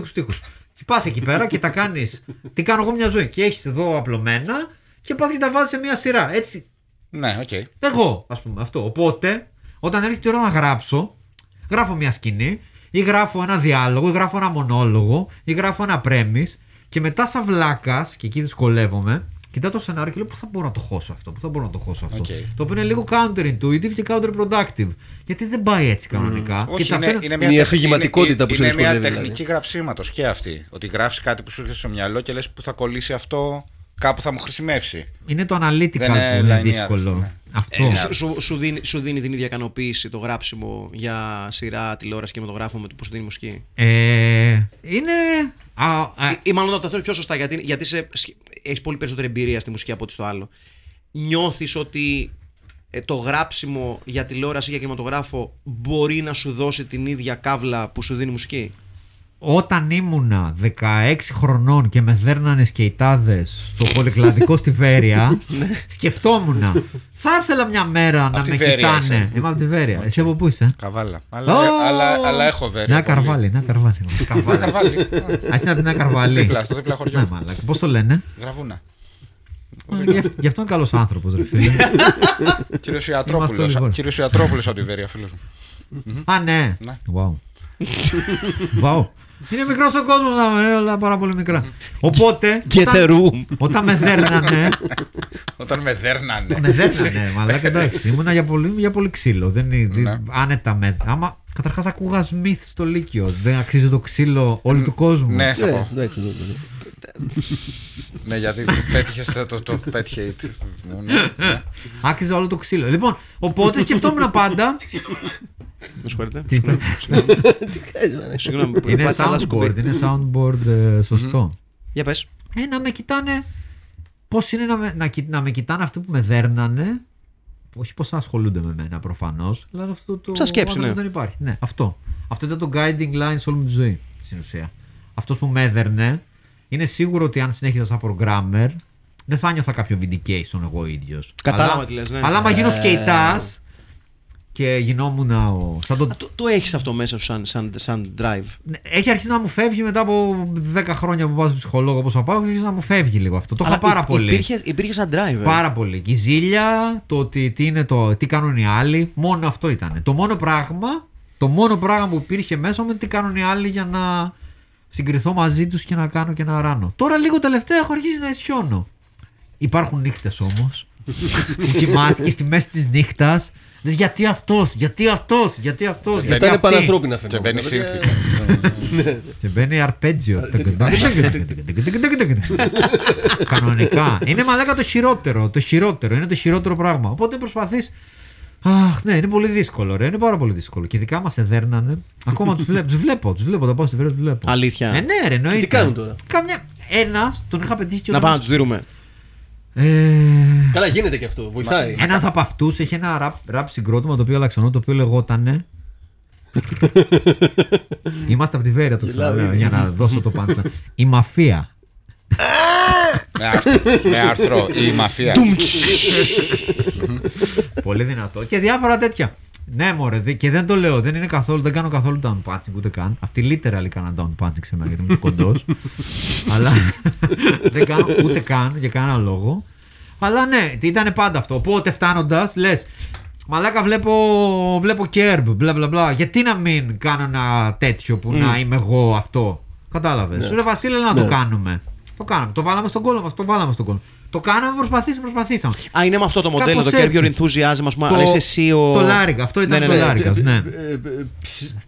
Και πας εκεί πέρα και τα κάνεις. Τι κάνω εγώ μια ζωή? Και έχεις εδώ απλωμένα και πας και τα βάζεις σε μια σειρά. Έτσι. Ναι, οκ. Εγώ, ας πούμε αυτό. Οπότε. Όταν έρχεται η ώρα να γράψω, γράφω μια σκηνή ή γράφω ένα διάλογο ή γράφω ένα μονόλογο ή γράφω ένα πρέμις και μετά σαν βλάκας, και εκεί δυσκολεύομαι, κοιτάω το σενάριο και λέω πού θα μπορώ να το χώσω αυτό. Okay. Το οποίο είναι λίγο counterintuitive και counterproductive. Γιατί δεν πάει έτσι κανονικά. Mm. Όχι, είναι μια αφηγηματικότητα που σου δυσκολεύει. Είναι μια τεχνική γραψίματος και αυτή. Ότι γράφεις κάτι που σου έρχεται στο μυαλό και λες πού θα κολλήσει αυτό. Κάπου θα μου χρησιμεύσει. Είναι το analytical που είναι δύσκολο. Ναι. Αυτό. Σου δίνει την ίδια ικανοποίηση το γράψιμο για σειρά, τηλεόραση και κινηματογράφο με το που σου δίνει μουσική? Ή μάλλον να το θέλω πιο σωστά, γιατί έχεις πολύ περισσότερη εμπειρία στη μουσική από ό,τι στο άλλο. Νιώθεις ότι το γράψιμο για τηλεόραση για κινηματογράφο μπορεί να σου δώσει την ίδια καύλα που σου δίνει μουσική? Όταν ήμουνα 16 χρονών και με δέρνανε σκεϊτάδες στο πολυκλαδικό στη Βέρεια, σκεφτόμουνα. Θα ήθελα μια μέρα να με κοιτάνε. Είμαι από τη Βέρεια. Εσύ από πού είσαι? Καβάλα. Αλλά έχω Βέρεια. Να καρβάλι. Ας είναι από την Καρβαλή. Στο δίπλα χωριό. Πώς το λένε? Γραβούνα. Γι' αυτό είναι καλός άνθρωπος, ρε φίλε. Κύριος Ιατρόπουλος από τη Βέρεια, φίλος μου. Α, ναι. Wow. Είναι μικρός ο κόσμος, αλλά πάρα πολύ μικρά. Οπότε. Όταν με δέρνανε. Μαλάκα, εντάξει. Ήμουνα για πολύ ξύλο. Άνετα με. Άμα καταρχάς ακούγα Σμιθ στο Λύκειο, δεν αξίζει το ξύλο όλου του κόσμου. Ναι, θα πω. Ναι, γιατί πέτυχε. Άξιζε όλο το ξύλο. Λοιπόν, οπότε σκεφτόμουν πάντα. Με συγχωρείτε. Είναι soundboard, σωστό. Για πες. Να με κοιτάνε. Πώς είναι να με κοιτάνε αυτοί που με δέρνανε? Όχι πως ασχολούνται με μένα προφανώς, αλλά αυτό το άνθρωπο δεν υπάρχει. Ναι, αυτό. Αυτό ήταν το guiding line σε όλη μου τη ζωή, στην ουσία. Αυτός που με έδερνε, είναι σίγουρο ότι αν συνέχιζα σαν programmer, δεν θα νιώθα κάποιο vindication εγώ ίδιος. Κατάλαβα τι λες, ναι. Αλλά άμα γίνω σκεϊτάς και γινόμουν σαν τον. Το έχεις αυτό μέσα σου σαν drive. Έχει αρχίσει να μου φεύγει μετά από 10 χρόνια που πάω στον ψυχολόγο, όπως θα πάω, έχει αρχίσει να μου φεύγει λίγο αυτό. Το είχα πάρα πολύ. Υπήρχε σαν drive. Πάρα πολύ. Η ζήλια, το ότι τι κάνουν οι άλλοι, μόνο αυτό ήταν. Το μόνο πράγμα που υπήρχε μέσα μου είναι τι κάνουν οι άλλοι για να συγκριθώ μαζί τους και να κάνω και να ράνω. Τώρα λίγο τελευταία έχω αρχίσει να αισιώνω. Υπάρχουν νύχτες όμως. Κοιμάσαι και στη μέση της νύχτας. Λες γιατί αυτός. Μετά είναι πανανθρώπινα φαινόμενα. Και μπαίνει σύνθηκα. Και μπαίνει αρπέτζιο. Κανονικά. Είναι μαλάκα το χειρότερο. Είναι το χειρότερο πράγμα. Οπότε προσπαθείς. Αχ, ναι, είναι πολύ δύσκολο, ρε. Είναι πάρα πολύ δύσκολο. Και ειδικά μας εδέρνανε. Ακόμα τους βλέπω. Τα πάω στη Βέρεια, τους βλέπω. Αλήθεια. Ναι, ρε, εννοείται. Τι κάνουν τώρα? Καμιά. ένας τον είχα πετύχει και ο... Να πάμε να τους δίνουμε. Καλά, γίνεται και αυτό, βοηθάει. Ένας από αυτούς έχει ένα ραπ συγκρότημα το οποίο αλλαξονό, το οποίο λεγότανε... Είμαστε από τη Βέρεια, το ξαναλέω για να δώσω το πάντα. Η μαφία. Με άρθρο, η μαφία. Πολύ δυνατό. Και διάφορα τέτοια. Ναι, μωρέ, και δεν το λέω, δεν είναι καθόλου, δεν κάνω καθόλου down punching ούτε καν. Αυτή literally κάνα down punching σε μένα γιατί είμαι κοντός. Αλλά δεν κάνω ούτε καν για κανένα λόγο. Αλλά ναι, ήταν πάντα αυτό. Οπότε φτάνοντας, λες, μαλάκα, βλέπω κέρμπ, μπλα μπλα μπλα. Γιατί να μην κάνω ένα τέτοιο που να είμαι εγώ αυτό. Κατάλαβες. Ρε Βασίλη, να το κάνουμε. Το κάναμε, το βάλαμε στον κόλλο μας, Το κάναμε, προσπαθήσαμε. Α, είναι με αυτό το μοντέλο, το Curb Your Enthusiasm, ας πούμε, αλλά είσαι εσύ ο... Το Λάρικα, αυτό ήταν το Λάρικα, ναι.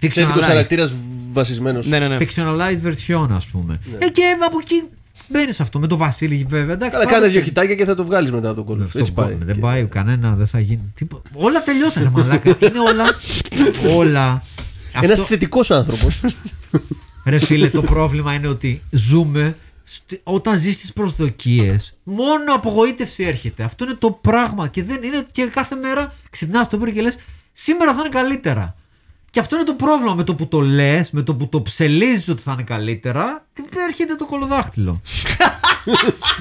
Ψεύτικος χαρακτήρας βασισμένος. Fictionalized version, ας πούμε. Και από εκεί μπαίνεις αυτό, με το Βασίλη βέβαια. Αλλά κάνε δύο χιτάκια και θα το βγάλεις μετά από τον κόλλο. Έτσι πάει. Δεν πάει κανένα, δεν θα γίνει. Όλα τελειώσανε, μαλάκα. Είναι όλα... Ένας θετικός άνθρωπος. Ρε φίλε, το πρόβλημα είναι ότι ζούμε. Όταν ζεις τις προσδοκίες, μόνο απογοήτευση έρχεται. Αυτό είναι το πράγμα. Και δεν είναι, και κάθε μέρα ξυπνάς το πρωί και λες, σήμερα θα είναι καλύτερα. Και αυτό είναι το πρόβλημα. Με το που το λες, με το που το ψελίζεις ότι θα είναι καλύτερα, έρχεται το κολοδάχτυλο.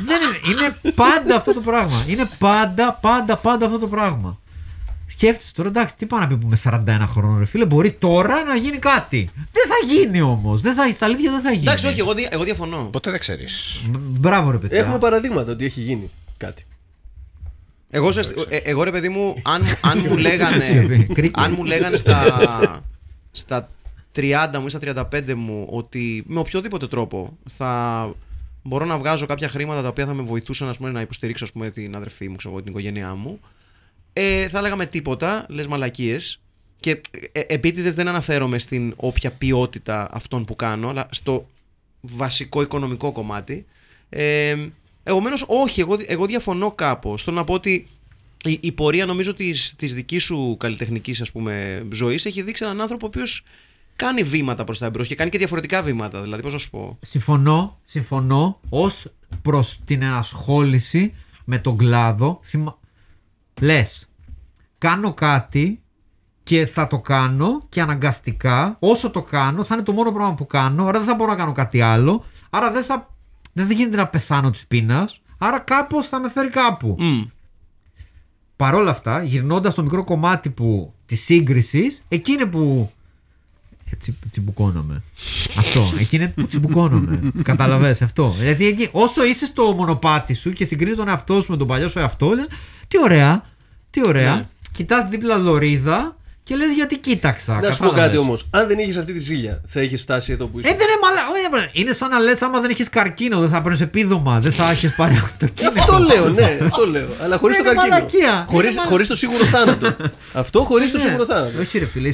Δεν είναι, είναι πάντα αυτό το πράγμα. Είναι πάντα αυτό το πράγμα. Σκέφτεσαι τώρα, εντάξει, τι πάω να πει που είμαι 41 χρόνων, ρε φίλε, μπορεί τώρα να γίνει κάτι. Δεν θα γίνει όμως. Στα αλήθεια δεν θα γίνει. Εντάξει, όχι, εγώ διαφωνώ. Ποτέ δεν ξέρεις. Μπράβο, ρε παιδιά. Έχουμε παραδείγματα ότι έχει γίνει κάτι. Εγώ, ρε παιδί μου, αν μου λέγανε στα 30 μου ή στα 35 μου ότι με οποιοδήποτε τρόπο θα μπορώ να βγάζω κάποια χρήματα τα οποία θα με βοηθούσαν, ας πούμε, να υποστηρίξω, ας πούμε, την αδερφή μου, ξέρω, την οικογένειά μου. Θα λέγαμε τίποτα, λες μαλακίες. Και επίτηδες δεν αναφέρομαι στην όποια ποιότητα αυτών που κάνω, αλλά στο βασικό οικονομικό κομμάτι. Επομένως, όχι, εγώ διαφωνώ κάπως. Θέλω να πω ότι η πορεία, νομίζω, της δικής σου καλλιτεχνικής, ας πούμε, ζωής έχει δείξει έναν άνθρωπο ο οποίος κάνει βήματα προς τα εμπρός και κάνει και διαφορετικά βήματα. Δηλαδή, πώς να σου πω. Συμφωνώ ως προς την ενασχόληση με τον κλάδο. Λες, κάνω κάτι και θα το κάνω και αναγκαστικά όσο το κάνω θα είναι το μόνο πράγμα που κάνω, άρα δεν θα μπορώ να κάνω κάτι άλλο, άρα δεν θα γίνεται να πεθάνω της πείνας, άρα κάπως θα με φέρει κάπου. Παρόλα αυτά, γυρνώντας το μικρό κομμάτι της σύγκρισης, εκείνη που... τσιμπουκώνομαι. Αυτό. Εκείνη που τσιμπουκώνομαι. Καταλαβες αυτό. Γιατί εκεί, όσο είσαι στο μονοπάτι σου και συγκρίνεις τον εαυτό σου με τον παλιό σου εαυτό, λες, τι ωραία. Ναι. Κοιτάς δίπλα λωρίδα και λες, γιατί κοίταξα. Να σου πω κάτι όμως. Αν δεν είχες αυτή τη ζήλια, θα είχες φτάσει εδώ που είσαι. Δεν είναι μαλά. Είναι σαν να λες, άμα δεν έχεις καρκίνο, δεν θα παίρνεις επίδομα, δεν θα έχεις πάρει αυτοκίνητο. Αυτό λέω, ναι, αυτό λέω. Αλλά χωρίς το καρκίνο. Χωρίς το σίγουρο θάνατο. Αυτό χωρίς το σίγουρο θάνατο. Όχι, ρε φίλε.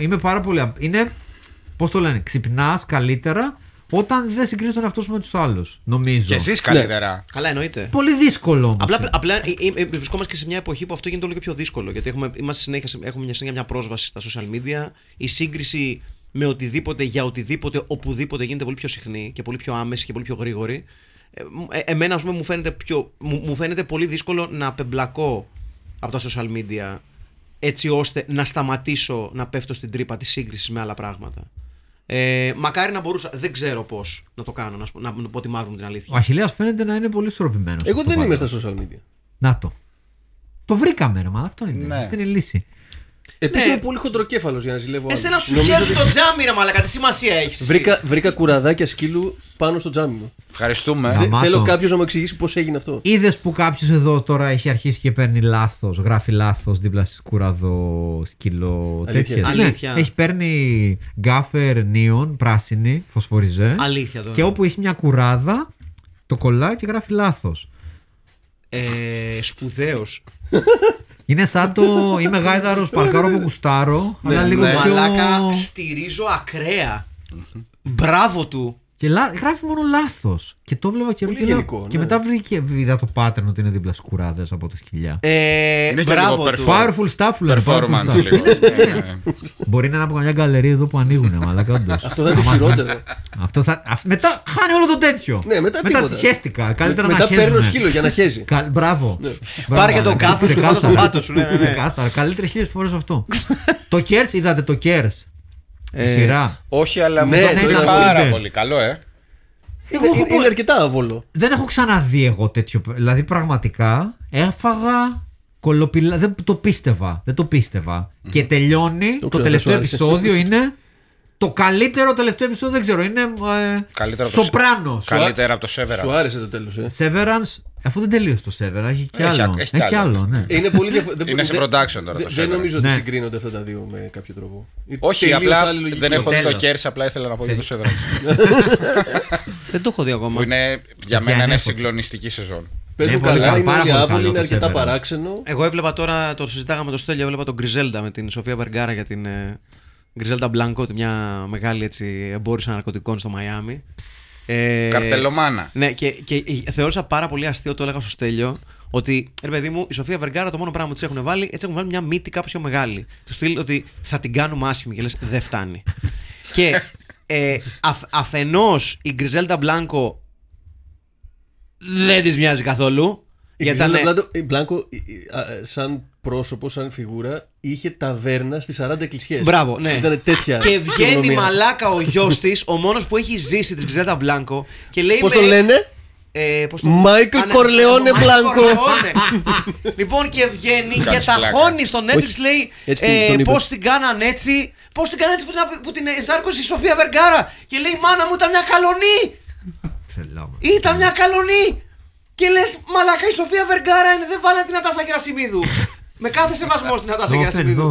Είμαι πάρα πολύ. Είναι, πώς το λένε, ξυπνάς καλύτερα όταν δεν συγκρίνεις τον εαυτό σου με τους άλλους, νομίζω. Και εσείς καλύτερα. Ναι. Καλά, εννοείται. Πολύ δύσκολο όμως. Απλά βρισκόμαστε και σε μια εποχή που αυτό γίνεται όλο και πιο δύσκολο. Γιατί έχουμε συνέχεια μια πρόσβαση στα social media. Η σύγκριση με οτιδήποτε, για οτιδήποτε, οπουδήποτε γίνεται πολύ πιο συχνή και πολύ πιο άμεση και πολύ πιο γρήγορη. Εμένα, ας πούμε, μου φαίνεται πολύ δύσκολο να απεμπλακώ από τα social media έτσι ώστε να σταματήσω να πέφτω στην τρύπα της σύγκρισης με άλλα πράγματα. Μακάρι να μπορούσα, δεν ξέρω πώς να το κάνω, να πω τη μαύρη μου την αλήθεια. Ο Αχιλέας φαίνεται να είναι πολύ ισορροπημένος. Εγώ δεν είμαι στα social media. Να το. Το βρήκαμε, ρε, μα αυτό είναι. Ναι. Αυτή είναι η λύση. Επίσης είμαι πολύ χοντροκέφαλος για να ζηλεύω. Εσένα σου χαίρει το τζάμι, ρε μαλακα, τι σημασία έχεις. Βρήκα κουραδάκια σκύλου πάνω στο τζάμι μου. Ευχαριστούμε. Θέλω κάποιος να μου εξηγήσει πώς έγινε αυτό. Είδες που κάποιος εδώ τώρα έχει αρχίσει και παίρνει λάθος, γράφει λάθος δίπλα στις κουραδό, σκύλο, τέτοια. Αλήθεια. Ναι, έχει παίρνει γκάφερ νίον, πράσινη, φωσφοριζέ. Αλήθεια τώρα. Και όπου έχει μια κουράδα, το κολλάει και γράφει λάθος. Σπουδαίος. Είναι σαν το είμαι γάιδαρος, παρκάρω που κουστάρω. Μαλάκα, στηρίζω ακραία. Μπράβο του. Και γράφει μόνο λάθος. Και το βλέπα καιρό ναι. Και μετά βρήκε είδα το pattern ότι είναι δίπλα σκουράδες από τη σκυλιά. Είναι μπράβο του. Powerful stuff. Performance λίγο. Μπορεί να είναι από καμιά γκαλερία εδώ που ανοίγουνε. Αυτό θα είναι χειρότερο. Μετά χάνει όλο το τέτοιο. Μετά τυχαίστηκα. Καλύτερα να χέζουμε. Μετά παίρνω σκύλο για να χέζει. Μπράβο. Πάρε και τον κάπου σου κάτω το πάτο σου. Καλύτερα 1000 φορές αυτό. Το Cares, είδατε το Cares? Τη σειρά. Όχι, αλλά μου το είδα πάρα πολύ καλό, Είναι αρκετά άβολο. Δεν έχω ξαναδεί εγώ τέτοιο. Δηλαδή, πραγματικά έφαγα κολοπηλά. Δεν το πίστευα. Mm. Και τελειώνει. Το τελευταίο επεισόδιο είναι. Το καλύτερο τελευταίο επεισόδιο, δεν ξέρω. Είναι. Σοπράνο. Καλύτερα από το Severance. Σου άρεσε το τέλος. Severance. Αφού δεν τελείωσε το Severance, έχει κι άλλο. Ναι. Είναι πολύ διαφορετικό. Είναι σε production τώρα. Δεν νομίζω ότι συγκρίνονται αυτά τα δύο με κάποιο τρόπο. Όχι, απλά δεν έχω δει το Cares, απλά ήθελα να πω για το Severance. Δεν το έχω δει ακόμα. Για μένα είναι συγκλονιστική σεζόν. Παίζουν καλά, είναι όλοι άβολοι, είναι αρκετά παράξενο. Εγώ έβλεπα τώρα, το συζητάγαμε το Στέλιο, έβλεπα τον Griselda με την Sofía Vergara για την. Griselda Blanco, μια μεγάλη έτσι, εμπόρισα ναρκωτικών στο Μαϊάμι. Καρτελομάνα. Ναι, και θεώρησα πάρα πολύ αστείο, το έλεγα στο Στέλιο, ότι ρε παιδί μου, η Sofía Vergara το μόνο πράγμα που τη έχουν βάλει, έτσι έχουν βάλει μια μύτη κάπως πιο μεγάλη. Του στείλει ότι θα την κάνουμε άσχημη και λες δεν φτάνει. Και αφενός η Griselda Blanco δεν της μοιάζει καθόλου. Η Blanco, σαν πρόσωπο, σαν φιγούρα, είχε ταβέρνα στις 40 εκκλησίες. Μπράβο, ναι. Ήτανε τέτοια. Και βγαίνει μαλάκα ο γιος της, ο μόνος που έχει ζήσει τη Griselda Blanco, και λέει. Πώς το λένε? Michael Corleone Blanco. Λοιπόν, και βγαίνει και ταχώνει στο Netflix, λέει πώς την κάναν έτσι. Πώς την κάναν έτσι που την ενσάρκωσε η Sofía Vergara. Και λέει μάνα μου ήταν μια καλονή. Ήταν μια καλονή. Και λες μαλάκα η Sofía Vergara είναι, δεν βάλανε την Ατάσα Γερασιμίδου. Με κάθε σεβασμό στην Ατάσα Γερασιμίδου.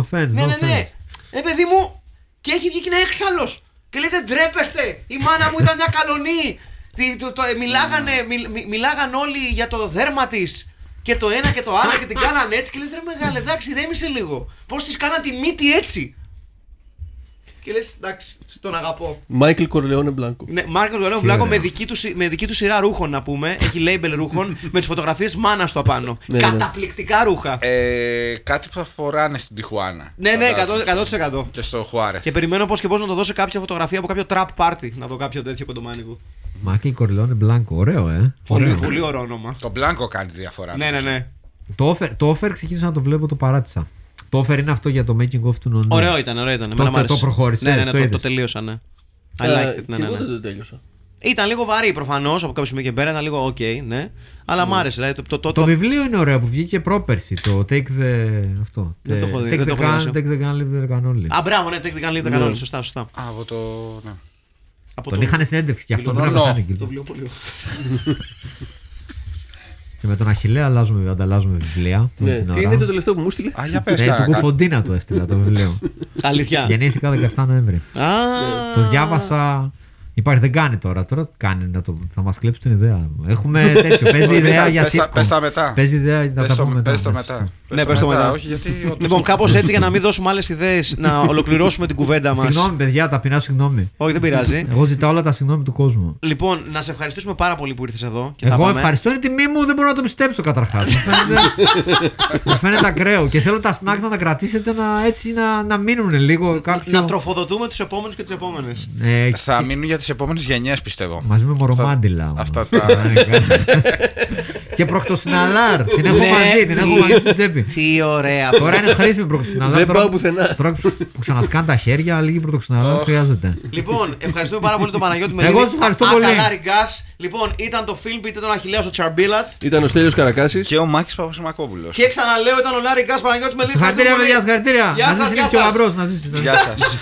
Ναι. Παιδί μου, και έχει βγει και ένα έξαλλος. Και λέει δεν ντρέπεστε. Η μάνα μου ήταν μια καλονή. Μιλάγαν όλοι για το δέρμα της. Και το ένα και το άλλο και την κάνανε έτσι. Και λες ρε μεγάλε, εντάξει, ρέμισε λίγο. Πώς της κάναν τη μύτη έτσι. Και λες εντάξει, τον αγαπώ. Michael Corleone Blanco. Ναι, Michael Corleone Blanco με δική του σειρά ρούχων να πούμε. Έχει label ρούχων με τις φωτογραφίες μάνας του απάνω. Καταπληκτικά ρούχα. Κάτι που θα φοράνε στην Τιχουάνα. Ναι, 100%. Και στο Χουάρε. Και περιμένω πώς και πώς να το δώσω κάποια φωτογραφία από κάποιο trap party. Να δω κάποιο τέτοιο κοντομάνικο. Michael Corleone Blanco, ωραίο, πολύ ωραίο όνομα. Το Blanco κάνει διαφορά. Ναι. Το Offer ξεκίνησα να το βλέπω, το παράτησα. Το Offer είναι αυτό για το making of του Nonno. Ωραίο ήταν. Το προχώρησε. Ναι, το τελείωσα, ναι. I liked it, ναι. Εγώ δεν το τελείωσα. Ήταν λίγο βαρύ προφανώς από κάποιο σημείο και πέρα, ήταν λίγο OK, ναι. Αλλά μ' άρεσε. Δηλαδή, το βιβλίο είναι ωραίο που βγήκε πρόπερση. Το Take the. Αυτό. Δεν το έχω δει. Take the Gun, Leave the Gun Only. Α, μπράβο, ναι, Take the Gun, Leave the Gun Only. Σωστά. Τον είχαν συνέντευξη και αυτό δεν ήταν. Το βιβλίο πολύ. Και με τον Αχιλέα ανταλλάζουμε βιβλία. Ναι. Τι είναι το τελευταίο που μου στείλε? Του Κουφοντίνα του έστειλα το βιβλίο. Αλήθεια. Γεννήθηκα 17 Νοέμβρη. Το διάβασα. Υπάρχει, δεν κάνει τώρα. Τώρα κάνει θα μας κλέψει την ιδέα. Έχουμε τέτοιο. Παίζει ιδέα για sitcom. Πες τα μετά. Πες το μετά. Ναι, πες το μετά. Λοιπόν, κάπως έτσι για να μην δώσουμε άλλες ιδέες, να ολοκληρώσουμε την κουβέντα μας. Συγγνώμη, παιδιά, ταπεινά συγγνώμη. Όχι, δεν πειράζει. Εγώ ζητάω όλα τα συγγνώμη του κόσμου. Λοιπόν, να σε ευχαριστήσουμε πάρα πολύ που ήρθες εδώ. Εγώ ευχαριστώ. Είναι τιμή μου, δεν μπορώ να το πιστέψω καταρχάς. Μου φαίνεται ακραίο και θέλω τα snacks να τα κρατήσετε έτσι να μείνουν λίγο. Να τροφοδοτούμε τους επόμενους και τις επόμενες. Θα μείνουν για τις επόμενες γενιές, πιστεύω. Μαζί με μορομάντιλα. Αυτά τα. Και προκτοσυναλάρ. Την έχω μαζί, στην τσέπη. Τι ωραία. Τώρα είναι χρήσιμη προκτοσυναλάρ. Δεν πάω πουθενά. Τώρα που ξανασκάνε τα χέρια, λίγη προκτοσυναλάρ χρειάζεται. Λοιπόν, ευχαριστούμε πάρα πολύ τον Παναγιώτη Μελίδη. Εγώ σας ευχαριστώ πολύ. Λάρι Γκάς. Λοιπόν, ήταν το Φιλμική, ήταν ο Αχιλέας ο Τσαρμπίλατς. Ήταν ο Στέλιος Καρακάσης. Και ο Μάκης Παπασημακόπουλος. Και ξαναλέω, ήταν ο Λάρι Γκάς, Παναγιώτης Μελίδης. Συγχαρητήρια, παιδιά, συγχαρητήρια. Γεια σας, γεια σας.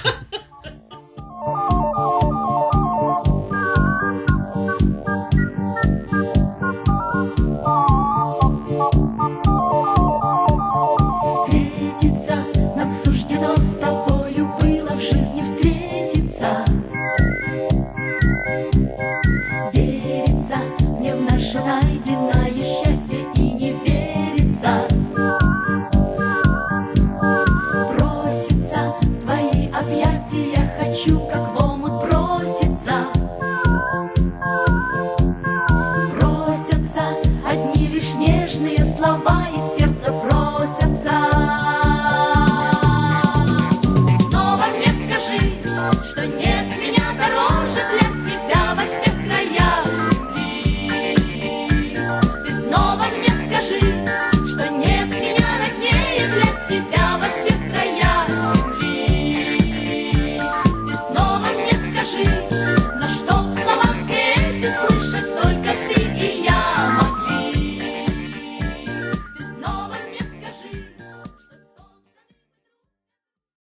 Опять лишь нежные слова, и сердце просятся. Скажи,